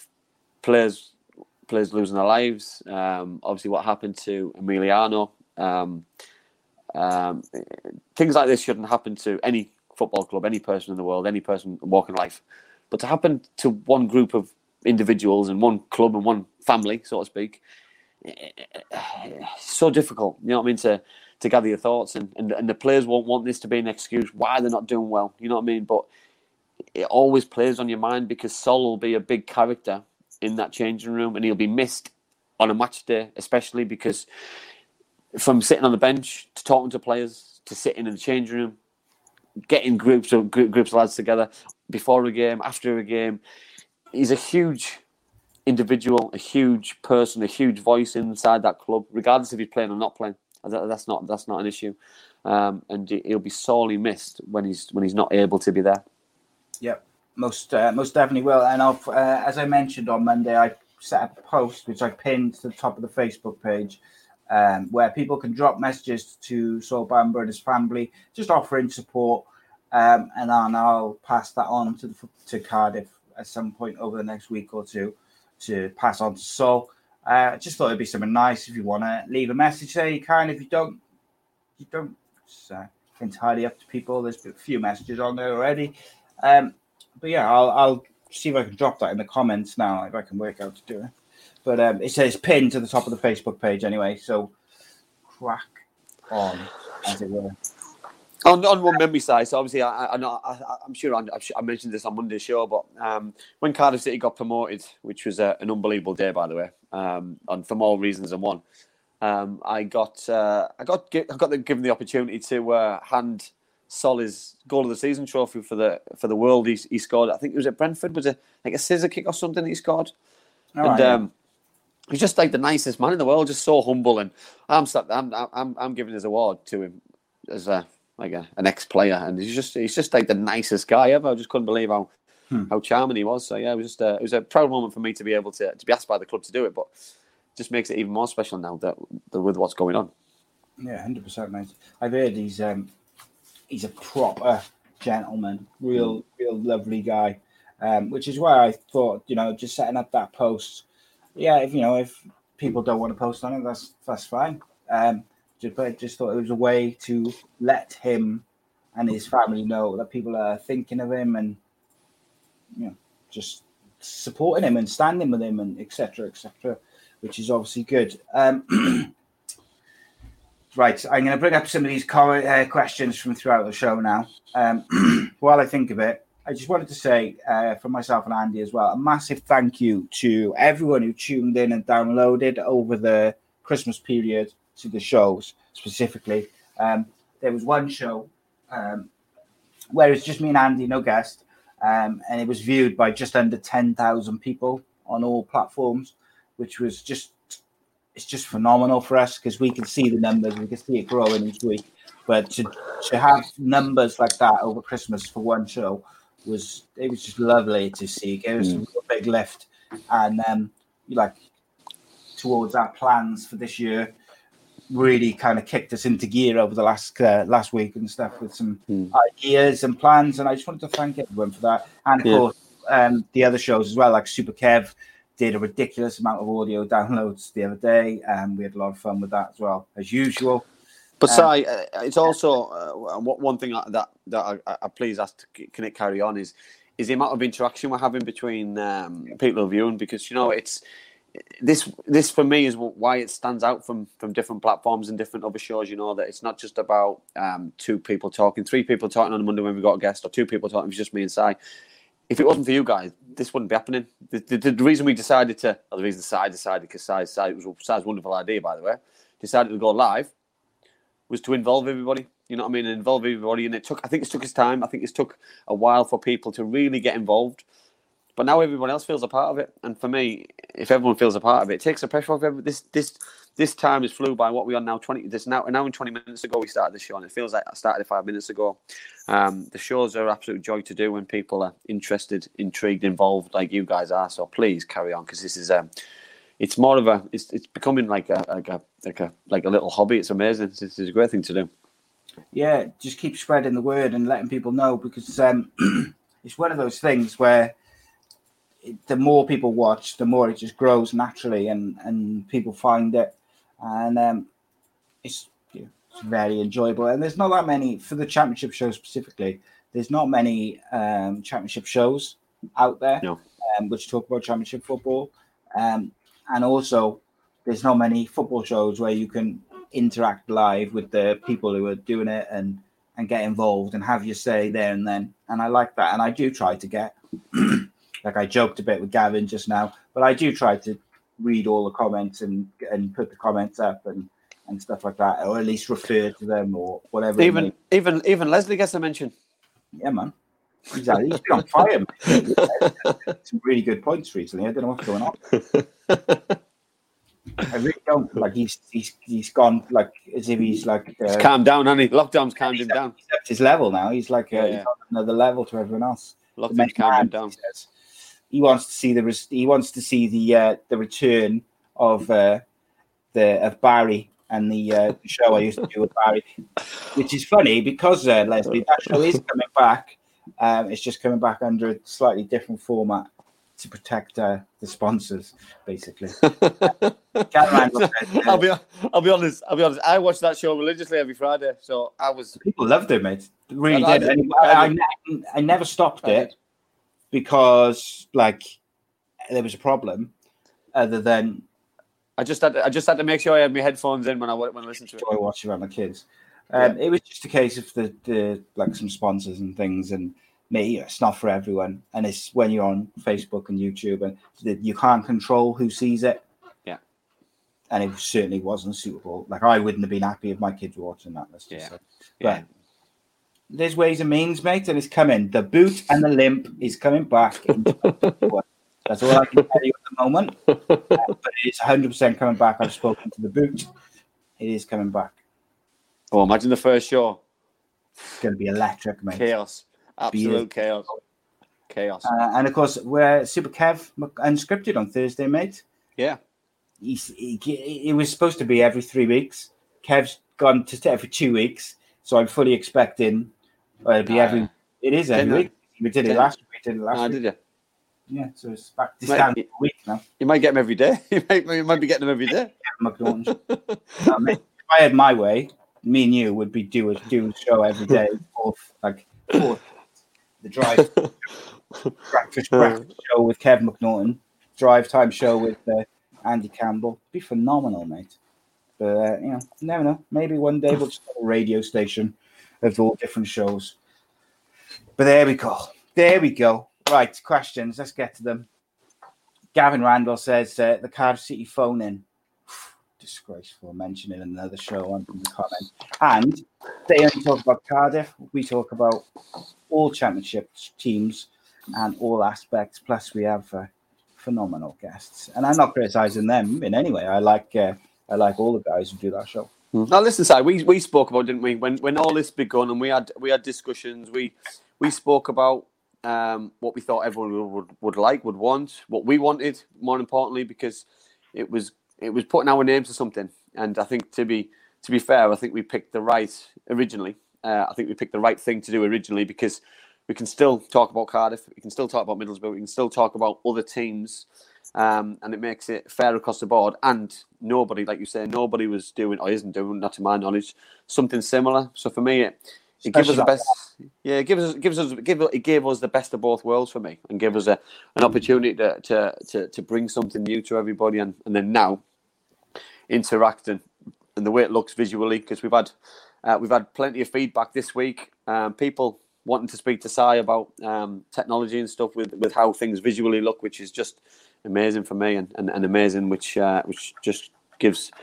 players players losing their lives, um, obviously what happened to Emiliano, um, um, things like this shouldn't happen to any football club, any person in the world, any person walking life. But to happen to one group of individuals and one club and one family, so to speak, it's so difficult, you know what I mean, to, to gather your thoughts. And, and, and the players won't want this to be an excuse why they're not doing well, you know what I mean? But it always plays on your mind because Sol will be a big character in that changing room and he'll be missed on a match day, especially because from sitting on the bench to talking to players to sitting in the changing room, getting groups of, groups of lads together before a game, after a game. He's a huge individual, a huge person, a huge voice inside that club, regardless if he's playing or not playing. That's not that's not an issue. Um, and he'll be sorely missed when he's when he's not able to be there. Yep, most uh, most definitely will. And I've, uh, as I mentioned on Monday, I set up a post, which I pinned to the top of the Facebook page, Um, where people can drop messages to Sol Bamber and his family, just offering support, um, and I'll, I'll pass that on to the, to Cardiff at some point over the next week or two to pass on to Sol. I uh, just thought it'd be something nice. If you want to leave a message there, you can. If you don't, you don't. It's uh, entirely up to people. There's a few messages on there already, um, but yeah, I'll, I'll see if I can drop that in the comments now if I can work out to do it. But um, it says pinned to the top of the Facebook page anyway, so crack on, as it were. On, on one memory side, so obviously, I, I, I, I'm sure I, I mentioned this on Monday's show, but um, when Cardiff City got promoted, which was a, an unbelievable day, by the way, um, and for more reasons than one, um, I got uh, I got I got the, given the opportunity to uh, hand Sol his goal of the season trophy for the for the world he, he scored. I think it was at Brentford, was it like a scissor kick or something that he scored? All and right, um, yeah. He's just like the nicest man in the world, just so humble. And I'm I'm I'm, I'm giving his award to him as a like a, an ex-player, and he's just he's just like the nicest guy ever. I just couldn't believe how hmm. how charming he was. So yeah, it was just a, it was a proud moment for me to be able to to be asked by the club to do it. But it just makes it even more special now that, that with what's going on. Yeah, one hundred percent, mate. I've heard he's um, he's a proper gentleman, real, mm. real lovely guy, um, which is why I thought, you know, just setting up that post. Yeah, if you know, if people don't want to post on it, that's that's fine. Um, just, but I just thought it was a way to let him and his family know that people are thinking of him and, you know, just supporting him and standing with him and et cetera, et cetera, which is obviously good. Um, right, I'm going to bring up some of these co- uh, questions from throughout the show now. Um, while I think of it, I just wanted to say uh, for myself and Andy as well, a massive thank you to everyone who tuned in and downloaded over the Christmas period to the shows specifically. Um, there was one show um, where it's just me and Andy, no guest, um, and it was viewed by just under ten thousand people on all platforms, which was just, it's just phenomenal for us because we can see the numbers, we can see it growing each week. But to, to have numbers like that over Christmas for one show, was it was just lovely to see. It gave us mm. a big lift, and um, like towards our plans for this year, really kind of kicked us into gear over the last uh, last week and stuff with some mm. ideas and plans. And I just wanted to thank everyone for that, and of yeah. course um, the other shows as well. Like Super Kev did a ridiculous amount of audio downloads the other day, and we had a lot of fun with that as well as usual. But Si, uh, it's also uh, one thing that that I, I please ask, can it carry on? Is is the amount of interaction we're having between um, people viewing? Because you know, it's this this for me is why it stands out from from different platforms and different other shows. You know that it's not just about um, two people talking, three people talking on a Monday when we got a guest, or two people talking. It was just me and Si. If it wasn't for you guys, this wouldn't be happening. The, the, the reason we decided to, or the reason Si decided, because Si, Si it was Si's wonderful idea, by the way, decided to go live, was to involve everybody, you know what I mean, involve everybody, and it took, I think it took its time, I think it took a while for people to really get involved, but now everyone else feels a part of it, and for me, if everyone feels a part of it, it takes the pressure off everyone. This, this, this time has flew by. What we are now, twenty, this now, an hour and twenty minutes ago we started the show, and it feels like I started five minutes ago. Um, the shows are an absolute joy to do when people are interested, intrigued, involved, like you guys are, so please carry on, because this is, um, it's more of a, it's it's becoming like a like a like a like a little hobby. It's amazing. It's, it's a great thing to do. Yeah, just keep spreading the word and letting people know, because um, it's one of those things where it, the more people watch, the more it just grows naturally, and, and people find it, and um, it's yeah, it's very enjoyable. And there's not that many for the championship show specifically. There's not many um, championship shows out there no. um, which talk about championship football. Um, And also, there's not many football shows where you can interact live with the people who are doing it and, and get involved and have your say there and then. And I like that. And I do try to get, like I joked a bit with Gavin just now, but I do try to read all the comments and, and put the comments up and, and stuff like that, or at least refer to them or whatever. Even even even Leslie gets a mention. Yeah, man. Exactly. He's been on fire, mate. Some really good points recently. I don't know what's going on. I really don't. Like he's he's he's gone like as if he's like uh, he's calmed down, hasn't he? Lockdown's calmed him up, down. He's upped his level now. He's like uh, yeah, yeah. He's on another level to everyone else. Lockdown's calmed him down. He, says, he wants to see the res- he wants to see the uh, the return of uh, the of Barry. And the uh, show I used to do with Barry, which is funny because uh, Leslie, that show is coming back. Um, it's just coming back under a slightly different format to protect uh, the sponsors, basically. I'll be, I'll be honest. I'll be honest. I watch that show religiously every Friday, so I was. People loved it, mate. Really I, did. I, did. I, I, I never stopped I it because, like, there was a problem. Other than, I just had. To, I just had to make sure I had my headphones in when I when I listened to it. I watch it around my kids. Um, yeah. It was just a case of the, the like some sponsors and things, and me, it's not for everyone. And it's when you're on Facebook and YouTube, and the, you can't control who sees it. Yeah, and it certainly wasn't suitable. Like I wouldn't have been happy if my kids were watching that. Let's just yeah. say, but yeah. there's ways and means, mate, and it's coming. The boot and the limp is coming back. In That's all I can tell you at the moment. Uh, but it's one hundred percent coming back. I've spoken to the boot. It is coming back. Oh, imagine the first show. It's going to be electric, mate. Chaos. Absolute chaos. Chaos. Uh, and, of course, we're Super Kev Unscripted on Thursday, mate. Yeah. He's, he, it was supposed to be every three weeks. Kev's gone to every two weeks, so I'm fully expecting It'll be uh, every. It is every week. We did it last week. We did it last week. Oh, did you? Yeah, so it's back to standard a week now. You might get them every day. You might, you might be getting them every day. If I had my way, me and you would be doing do a show every day. Fourth, like fourth, the drive breakfast, breakfast show with Kev McNaughton, drive time show with uh, Andy Campbell. It'd be phenomenal, mate. But uh, you know, you never know. Maybe one day we'll just have a radio station of all different shows. But there we go. There we go. Right, questions. Let's get to them. Gavin Randall says uh, the Cardiff City phone in. Disgraceful mentioning another show on the comment. And they only talk about Cardiff. We talk about all championship teams and all aspects. Plus, we have uh, phenomenal guests. And I'm not criticising them in any way. I like uh, I like all the guys who do that show. Mm. Now, listen, Si, we we spoke about, didn't we? When when all this begun and we had we had discussions. We we spoke about. Um, what we thought everyone would, would like, would want, what we wanted, more importantly, because it was it was putting our names to something. And I think to be to be fair, I think we picked the right originally. Uh, I think we picked the right thing to do originally because we can still talk about Cardiff, we can still talk about Middlesbrough, we can still talk about other teams, um, and it makes it fair across the board. And nobody, like you say, nobody was doing or isn't doing, not to my knowledge, something similar. So for me, it. It gives us the best, yeah. It gives us, gives us, give it gave us the best of both worlds for me, and gave us a, an opportunity to, to, to, to bring something new to everybody, and, and then now interacting and the way it looks visually, because we've had uh, we've had plenty of feedback this week. Um, people wanting to speak to Si about um, technology and stuff with, with how things visually look, which is just amazing for me, and, and, and amazing, which uh, which just gives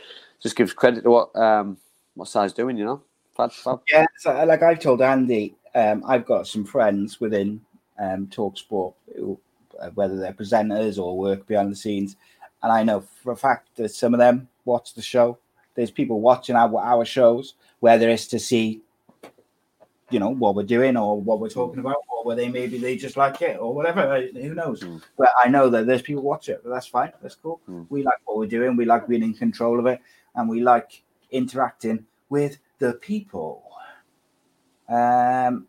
just gives credit to what um, what Si's doing, you know. Yeah, so like I've told Andy, um, I've got some friends within um, TalkSport, who, uh, whether they're presenters or work behind the scenes, and I know for a fact that some of them watch the show. There's people watching our, our shows, whether it's to see, you know, what we're doing or what we're talking about, or whether they maybe they just like it or whatever. Who knows? Mm. But I know that there's people watch it. But that's fine. That's cool. Mm. We like what we're doing. We like being in control of it, and we like interacting with the people. Um,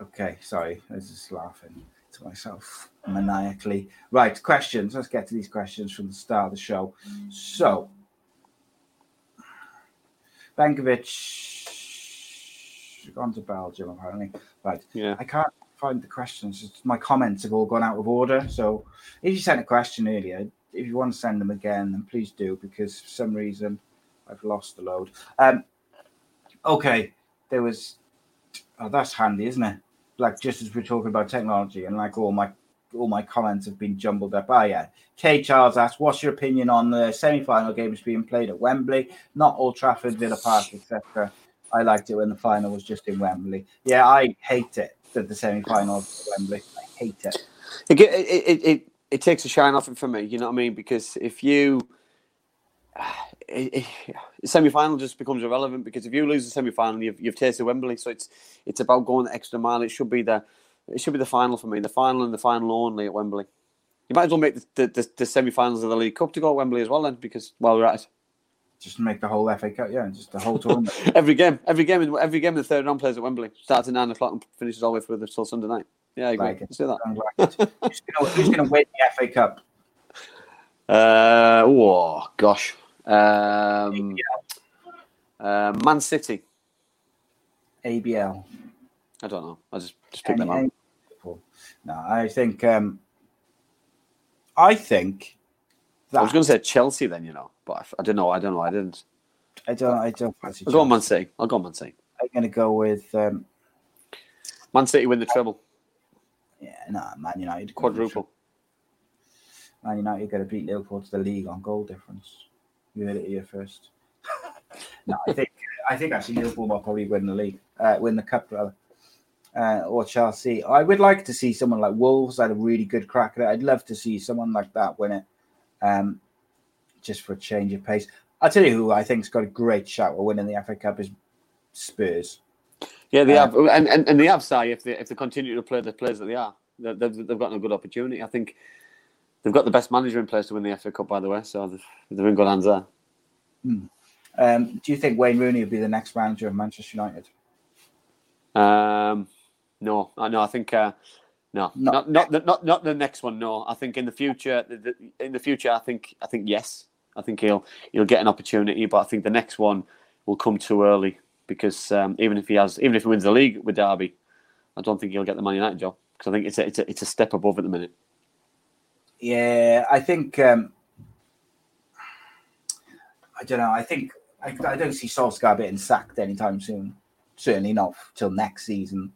okay, sorry, I was just laughing to myself maniacally. Right, questions. Let's get to these questions from the start of the show. So, Benkovic gone to Belgium apparently. Right, yeah. I can't find the questions. My comments have all gone out of order. So, if you sent a question earlier, if you want to send them again, then please do, because for some reason I've lost the load. Um, okay, there was... Oh, that's handy, isn't it? Like, just as we're talking about technology and, like, all my all my comments have been jumbled up. Ah, yeah. Kay Charles asked, what's your opinion on the semi-final games being played at Wembley? Not Old Trafford, Villa Park, et cetera. I liked it when the final was just in Wembley. Yeah, I hate it that the semi-finals at Wembley. I hate it. It, it, it, it, it takes a shine off it for me, you know what I mean? Because if you... It, it, the semi-final just becomes irrelevant, because if you lose the semi-final, you've you've tasted Wembley. So it's it's about going the extra mile. It should be the it should be the final for me, the final and the final only at Wembley. You might as well make the the, the, the semi-finals of the League Cup to go at Wembley as well then, because while we're at it, just make the whole F A Cup, yeah, just the whole tournament. every game, every game, in, every game in the third round plays at Wembley. Starts at nine o'clock and finishes all the way through until Sunday night. Yeah, you like see that. Like who's, gonna, who's gonna win the F A Cup? Uh, oh gosh. Um, uh, Man City, A B L. I don't know. I just just pick them up. No, I think. Um, I think. That I was going to say Chelsea, then you know, but I don't know. I don't know. I didn't. I don't. I don't. Fancy I'll go on Man City. I'll go on Man City. I'm going to go with um, Man City win the treble. Yeah, no, nah, Man United quadruple. Man United going to beat Liverpool to the league on goal difference. You heard it here first. no, I think I think actually Liverpool will probably win the league, uh, win the cup rather, uh, or Chelsea. I would like to see someone like Wolves had a really good crack at it. I'd love to see someone like that win it, um, just for a change of pace. I'll tell you who I think's got a great shout at winning the F A Cup is Spurs. Yeah, they um, have, and, and and they have, Si, if they if they continue to play the players that they are, they've they've got a good opportunity. I think. They've got the best manager in place to win the F A Cup, by the way, so they're in good hands there. Mm. Um, do you think Wayne Rooney will be the next manager of Manchester United? Um, no, I no, I think uh, no, not not not the, not not the next one. No, I think in the future, the, the, in the future, I think I think yes, I think he'll he'll get an opportunity, but I think the next one will come too early because um, even if he has, even if he wins the league with Derby, I don't think he'll get the Man United job because I think it's a, it's a, it's a step above at the minute. Yeah, I think um, I don't know. I think I, I don't see Solskjaer getting sacked anytime soon. Certainly not till next season.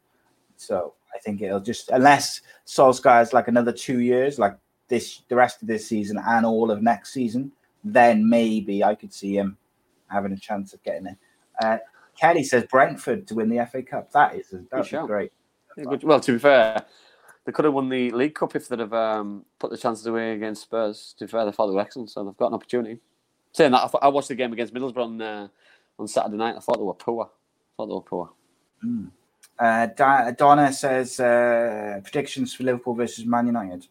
So I think it'll just, unless Solskjaer's like another two years, like this, the rest of this season and all of next season, then maybe I could see him having a chance of getting it. Uh, Kelly says Brentford to win the F A Cup. That is that'd be great. Yeah, well, to be fair, they could have won the League Cup if they'd have um, put the chances away against Spurs. To be fair, they thought they were excellent, so they've got an opportunity. Saying that, I watched the game against Middlesbrough on, uh, on Saturday night. I thought they were poor. I thought they were poor. Mm. Uh, Donna says uh, predictions for Liverpool versus Man United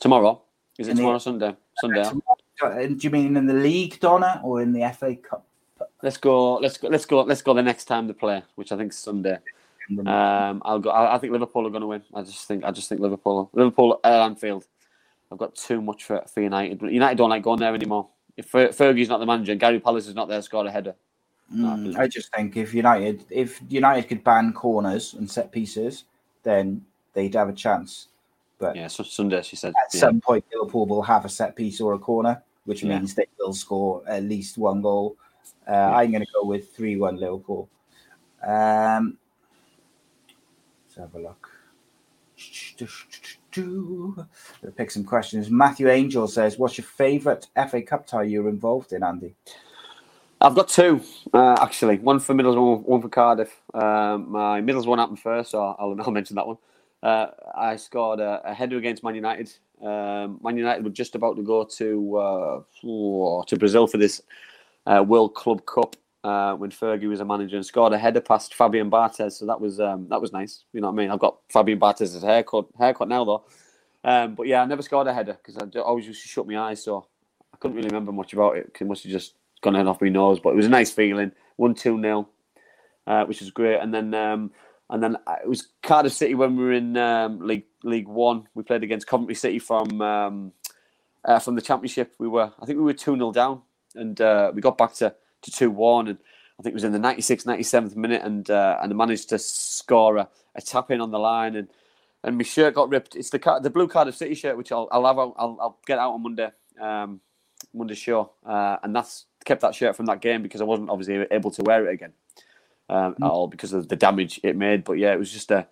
tomorrow. Is it tomorrow? Sunday. Sunday. Tomorrow, do you mean in the league, Donna, or in the F A Cup? Let's go. Let's go. Let's go. Let's go. The next time they play, which I think is Sunday. Um, I'll go. I, I think Liverpool are going to win. I just think. I just think Liverpool. Liverpool at Anfield. I've got too much for, for United. United don't like going there anymore. If Fer- Fergie's not the manager, and Gary Palace is not there, scored a header. Mm, I just think if United, if United could ban corners and set pieces, then they'd have a chance. But yeah, so Sunday she said at yeah. some point Liverpool will have a set piece or a corner, which yeah. means they will score at least one goal. Uh, yeah. I'm going to go with three one Liverpool. Um, let's have a look. Let's pick some questions. Matthew Angel says, "What's your favourite F A Cup tie you were involved in, Andy?" I've got two, uh, actually. One for Middlesbrough, one for Cardiff. Um, my Middlesbrough one happened first, so I'll, I'll mention that one. Uh, I scored a, a header against Man United. Um, Man United were just about to go to uh, to Brazil for this uh, World Club Cup uh, when Fergie was a manager, and scored a header past Fabian Barthez. So that was um, that was nice. You know what I mean? I've got Fabian Barthez's haircut haircut now though. Um, but yeah, I never scored a header because I always used to shut my eyes, so I couldn't really remember much about it. It must have just gone in off my nose, but it was a nice feeling. one two nil, uh, which was great. And then um, and then it was Cardiff City when we were in um, League League One. We played against Coventry City from um, uh, from the Championship. We were, I think we were two nil down, and uh, we got back to two one, and I think it was in the ninety-sixth, ninety-seventh minute, and uh, and I managed to score a, a tap-in on the line, and, and my shirt got ripped. It's the car, the blue Cardiff City shirt, which I'll I'll have out, I'll, I'll get out on Monday, um, Monday show, uh, and that's kept that shirt from that game because I wasn't obviously able to wear it again um, mm. at all because of the damage it made. But yeah, it was just a,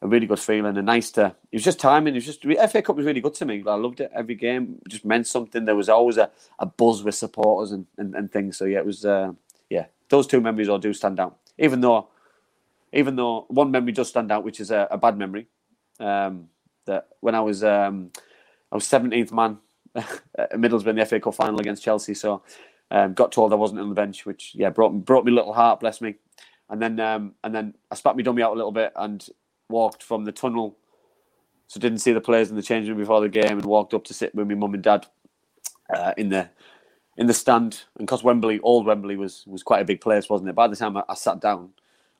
a really good feeling and nice to. It was just timing. It was just F A Cup was really good to me. I loved it. Every game just meant something. There was always a, a buzz with supporters and, and, and things. So yeah, it was uh, yeah. Those two memories all do stand out. Even though, even though one memory does stand out, which is a, a bad memory. Um, that when I was um, I was seventeenth man at Middlesbrough in the F A Cup final against Chelsea. So. Um, got told I wasn't on the bench, which yeah brought brought me little heart, bless me. And then um, and then I spat me dummy out a little bit and walked from the tunnel, so didn't see the players in the changing room before the game and walked up to sit with my mum and dad uh, in the in the stand. And because Wembley, old Wembley was was quite a big place, wasn't it? By the time I, I sat down,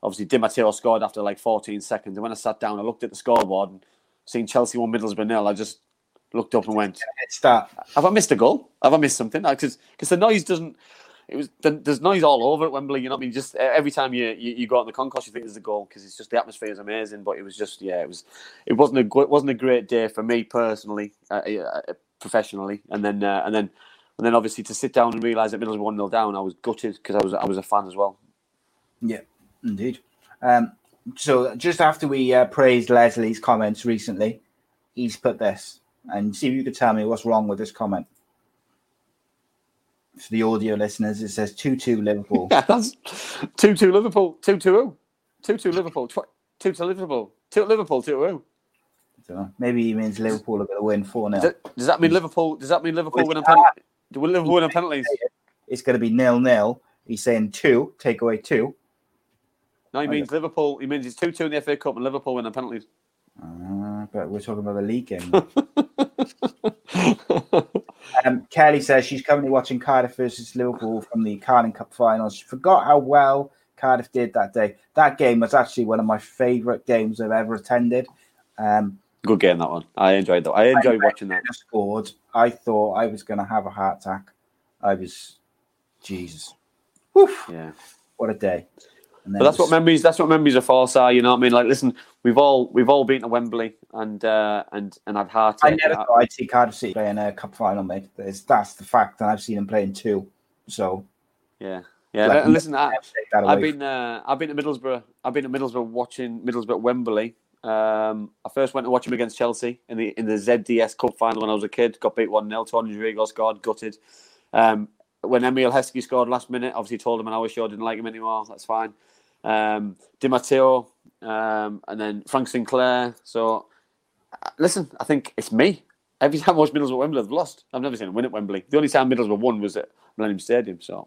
obviously Di Matteo scored after like fourteen seconds. And when I sat down, I looked at the scoreboard and seen Chelsea won Middlesbrough nil. I just looked up and went, have I missed a goal? Have I missed something? Because the noise doesn't, it was the, there's noise all over at Wembley, you know what I mean? Just every time you, you, you go out on the concourse, you think there's a goal because it's just the atmosphere is amazing. But it was just, yeah, it was, it wasn't a, it wasn't a great day for me personally, uh, uh, professionally. And then, uh, and then, and then obviously to sit down and realise that Middlesbrough were one nil down, I was gutted because I was, I was a fan as well. Yeah, indeed. Um, so just after we uh, praised Leslie's comments recently, he's put this. And see if you could tell me what's wrong with this comment. For the audio listeners, it says two two Liverpool. Yeah, that's two two Liverpool. two two who? two two Liverpool. two two Liverpool. two Liverpool. two who? I don't know. Maybe he means Liverpool are going to win four nil. Does, does that mean Liverpool? Does that mean Liverpool win on penalties? Will Liverpool win on penalties? It's going to be nil nil. He's saying two. Take away two. No, he means okay. Liverpool. He means it's two two in the F A Cup and Liverpool win on penalties. Uh, but we're talking about the league game. um, Kelly says she's currently watching Cardiff versus Liverpool from the Carling Cup finals. She forgot how well Cardiff did that day. That game was actually one of my favourite games I've ever attended. Um, Good game, that one. I enjoyed that. I enjoyed I watching that. Scored. I thought I was going to have a heart attack. I was, Jesus. Woof. Yeah. What a day. And but that's was... what memories. That's what memories are for, Si. You know what I mean? Like, listen, we've all we've all been to Wembley and uh, and and had heart. I never thought I'd see Cardiff City play in a cup final, mate. That's, that's the fact, and I've seen them play in two. So. Yeah. Yeah, like, listen. I, I've been, uh, I've been to Middlesbrough. I've been to Middlesbrough watching Middlesbrough Wembley. Um, I first went to watch him against Chelsea in the in the Z D S Cup final when I was a kid. Got beat one nil. Tony Rodriguez scored, gutted. Um, when Emil Heskey scored last minute, obviously told him an hour show didn't like him anymore. That's fine. Um, Di Matteo, um, and then Frank Sinclair. So, uh, listen, I think it's me. Every time I watch Middlesbrough Wembley, they've lost. I've never seen them win at Wembley. The only time Middlesbrough won was at Millennium Stadium. So.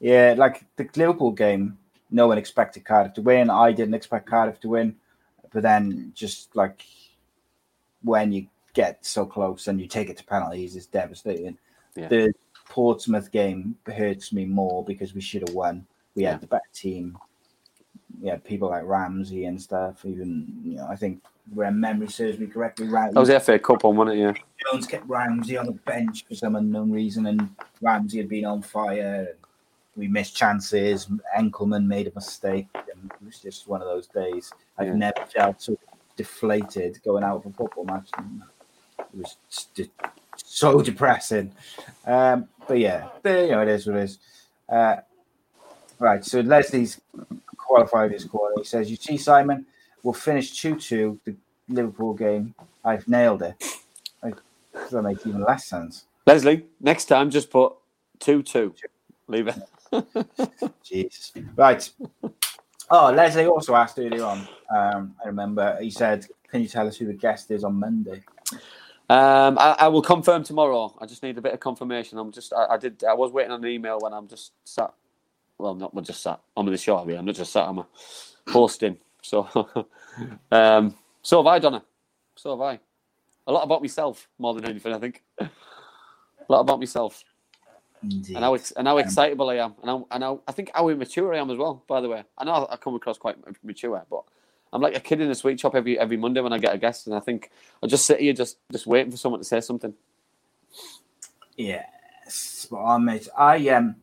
Yeah, like the Liverpool game, no one expected Cardiff to win. I didn't expect Cardiff to win. But then just like when you get so close and you take it to penalties, it's devastating. Yeah. The Portsmouth game hurts me more because we should have won. We had yeah. the better team. We had people like Ramsey and stuff. Even, you know, I think when memory serves me correctly, Ramsey. That was the F A Cup one, wasn't it? Yeah. Jones kept Ramsey on the bench for some unknown reason and Ramsey had been on fire. We missed chances. Enkelman made a mistake. It was just one of those days. I've yeah. never felt so deflated going out of a football match. It was just so depressing. Um, but yeah, there, you know, it is what it is. Uh, right. So Leslie's qualified his quarter. He says, "You see, Simon, we'll finish two-two the Liverpool game. I've nailed it." Like, does that make even less sense? Leslie, next time just put two-two. Leave it. Jeez. Right. Oh, Leslie also asked earlier on, um, I remember, he said, "Can you tell us who the guest is on Monday?" Um, I, I will confirm tomorrow. I just need a bit of confirmation. I'm just, I, I did, I was waiting on an email when I'm just sat, well, not just sat, I'm in the show, I'm not just sat, I'm hosting. So, um, so have I, Donna. So have I. A lot about myself, more than anything, I think. A lot about myself. Indeed. And how ex- and how excitable um, I am, and how, and how I think how immature I am as well. By the way, I know I come across quite mature, but I'm like a kid in a sweet shop every every Monday when I get a guest, and I think I just sit here just, just waiting for someone to say something. Yeah, spot on, mate. I um,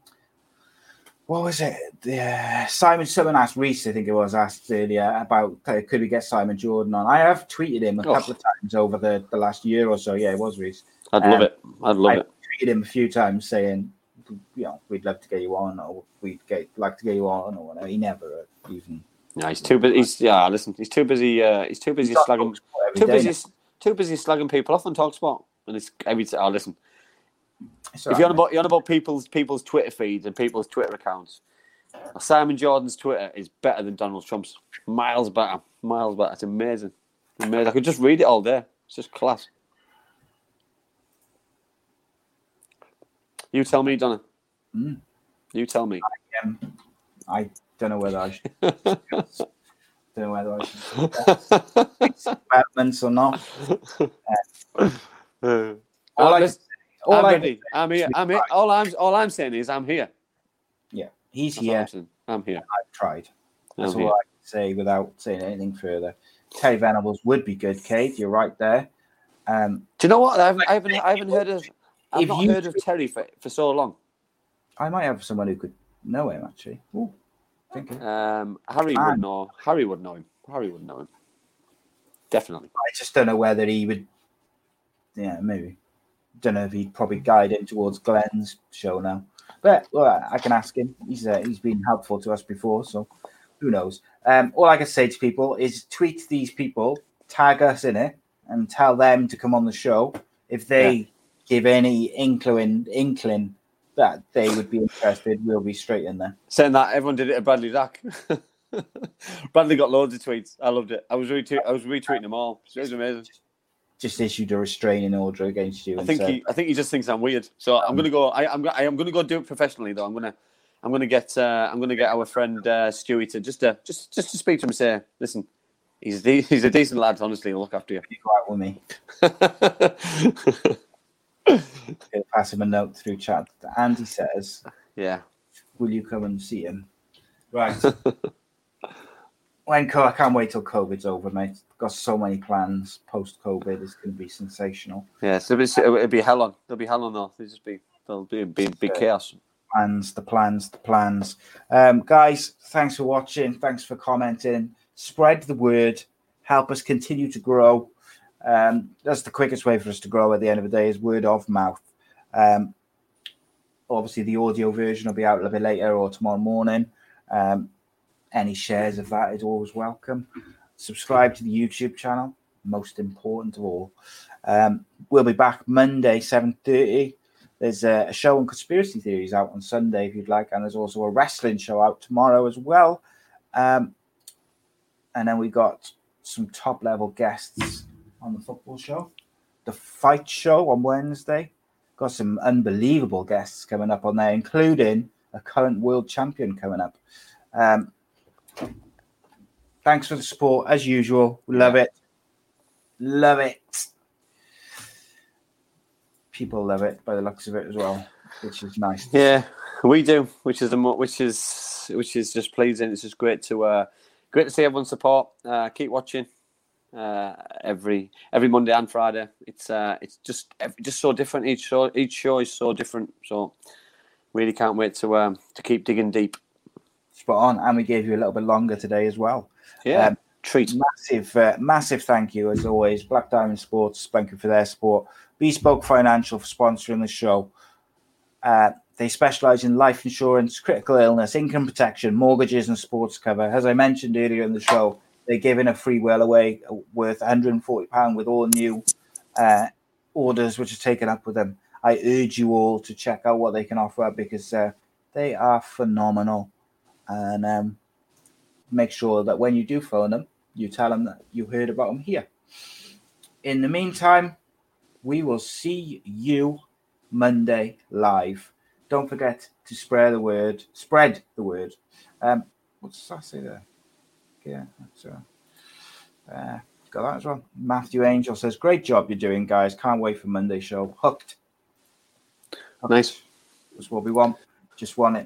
what was it? The, uh, Simon, someone asked Reese, I think it was, asked earlier about uh, could we get Simon Jordan on? I have tweeted him a oh. couple of times over the, the last year or so. Yeah, it was Reese. I'd um, love it. I'd love I, it. him a few times saying, you know, we'd love to get you on, or we'd get like to get you on, or whatever. He never even. No, he's too busy. He's, yeah, listen, he's too busy. Uh, he's too busy he's slagging. Too busy. Now. Too busy slagging people off on TalkSport. And it's every. T- oh, listen. It's if right, you're on about you're on about people's people's Twitter feeds and people's Twitter accounts, Simon Jordan's Twitter is better than Donald Trump's. Miles better. Miles better. It's amazing. Amazing. I could just read it all day. It's just class. You tell me, Donna. Mm. You tell me. I, um, I don't know whether I should. don't know whether I should. Experiments or not. Uh, all I can, all I'm I ready. Can, I'm here. I'm here. All I'm all I'm saying is I'm here. Yeah, he's That's here. I'm, I'm here. I've tried. That's I'm all here. I can say without saying anything further. Kay Venables would be good. Kate, you're right there. Um, Do you know what? I haven't. I haven't, I haven't heard of. I've if not you heard of Terry for, for so long. I might have someone who could know him, actually. Ooh, thank you. Um, Harry Man. would know. Harry would know him. Harry would know him. Definitely. I just don't know whether he would... Yeah, maybe. Don't know if he'd probably guide him towards Glenn's show now. But well, I can ask him. He's uh, He's been helpful to us before, so who knows. Um, all I can say to people is tweet these people, tag us in it, and tell them to come on the show if they... Yeah. Give any inkling, inkling that they would be interested, we'll be straight in there. Saying that, everyone did it at Bradley Dack. Bradley got loads of tweets. I loved it. I was retweeting. I was retweeting them all. It was amazing. Just issued a restraining order against you. I think so. he. I think he just thinks I'm weird. So um, I'm gonna go. I, I'm. I am gonna go do it professionally though. I'm gonna. I'm gonna get. Uh, I'm gonna get our friend uh, Stewie to just to just just to speak to him and say, "Listen, he's de- he's a decent lad. Honestly, he'll look after you. Be quiet with me." Pass him a note through chat. Andy says, "Yeah, will you come and see him?" Right. Lenko, I can't wait till COVID's over, mate. I've got so many plans post-COVID. It's going to be sensational. Yeah, so it'll, it'll be hell on. There'll be hell on earth. It'll just be, there'll be big so, chaos. Plans, the plans, the plans. Um, guys, thanks for watching. Thanks for commenting. Spread the word. Help us continue to grow. Um, that's the quickest way for us to grow at the end of the day is word of mouth. Um, obviously, the audio version will be out a little bit later or tomorrow morning. Um, any shares of that is always welcome. Subscribe to the YouTube channel, most important of all. Um, we'll be back Monday, seven thirty. There's a, a show on conspiracy theories out on Sunday, if you'd like. And there's also a wrestling show out tomorrow as well. Um, and then we got some top-level guests on the football show. The fight show on Wednesday. Got some unbelievable guests coming up on there, including a current world champion coming up. Um, thanks for the support, as usual. Love it. Love it. People love it by the looks of it as well, which is nice. Yeah, we do, which is the mo- which is which is just pleasing. It's just great to uh, great to see everyone's support. Uh, keep watching uh, every every Monday and Friday. It's uh, it's just just so different. Each show each show is so different. So really can't wait to um, to keep digging deep. Spot on, and we gave you a little bit longer today as well. Yeah, um, treat. Massive, uh, massive thank you as always, Black Diamond Sports. Thank you for their support. Bespoke Financial for sponsoring the show. Uh, they specialise in life insurance, critical illness, income protection, mortgages, and sports cover. As I mentioned earlier in the show, they're giving a free will away worth one hundred forty pounds with all new uh, orders which are taken up with them. I urge you all to check out what they can offer because uh, they are phenomenal. And um, make sure that when you do phone them, you tell them that you heard about them here. In the meantime, we will see you Monday live. Don't forget to spread the word. Spread the word. Um, what does that say there? Yeah, that's uh, uh, got that as well. Matthew Angel says, "Great job you're doing, guys. Can't wait for Monday show. Hooked. Hooked. Nice. That's what we want. Just want it."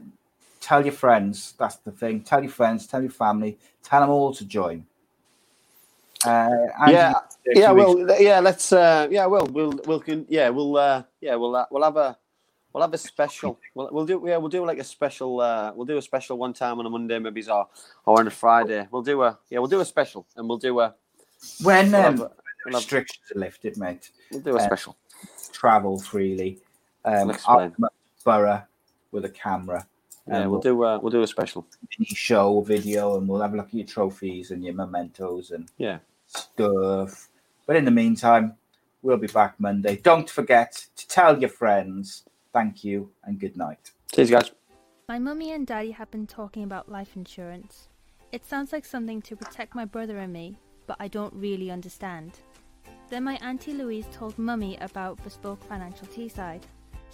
Tell your friends. That's the thing. Tell your friends. Tell your family. Tell them all to join. Uh, yeah, yeah. Well, yeah. Let's. Uh, yeah. Well, we'll. We'll. Yeah. We'll. Uh, yeah. We'll. Uh, we'll have a. We'll have a special. We'll, we'll do. Yeah. We'll do like a special. Uh, we'll do a special one time on a Monday, maybe, or or on a Friday. We'll do a. Yeah. We'll do a special, and we'll do a. When we'll um, a, we'll restrictions have, are lifted, mate. We'll do a uh, special. Travel freely. Um, explain. Borough with a camera. Yeah, we'll, we'll do uh, we'll do a special mini show video, and we'll have a look at your trophies and your mementos and yeah stuff. But in the meantime, we'll be back Monday. Don't forget to tell your friends. Thank you and good night. Cheers, guys. My mummy and daddy have been talking about life insurance. It sounds like something to protect my brother and me, but I don't really understand. Then my auntie Louise told mummy about Bespoke Financial Teesside.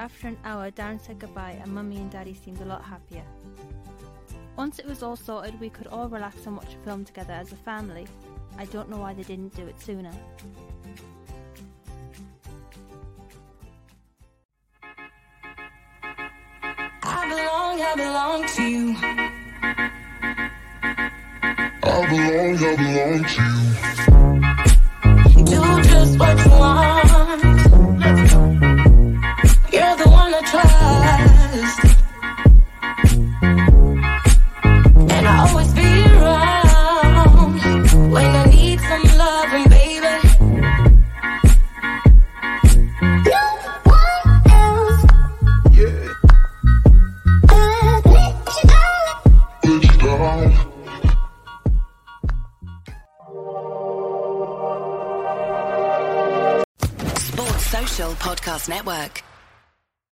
After an hour, Darren said goodbye and mummy and daddy seemed a lot happier. Once it was all sorted, we could all relax and watch a film together as a family. I don't know why they didn't do it sooner. I belong, I belong to you. I belong, I belong to you. Do just what you want. Network.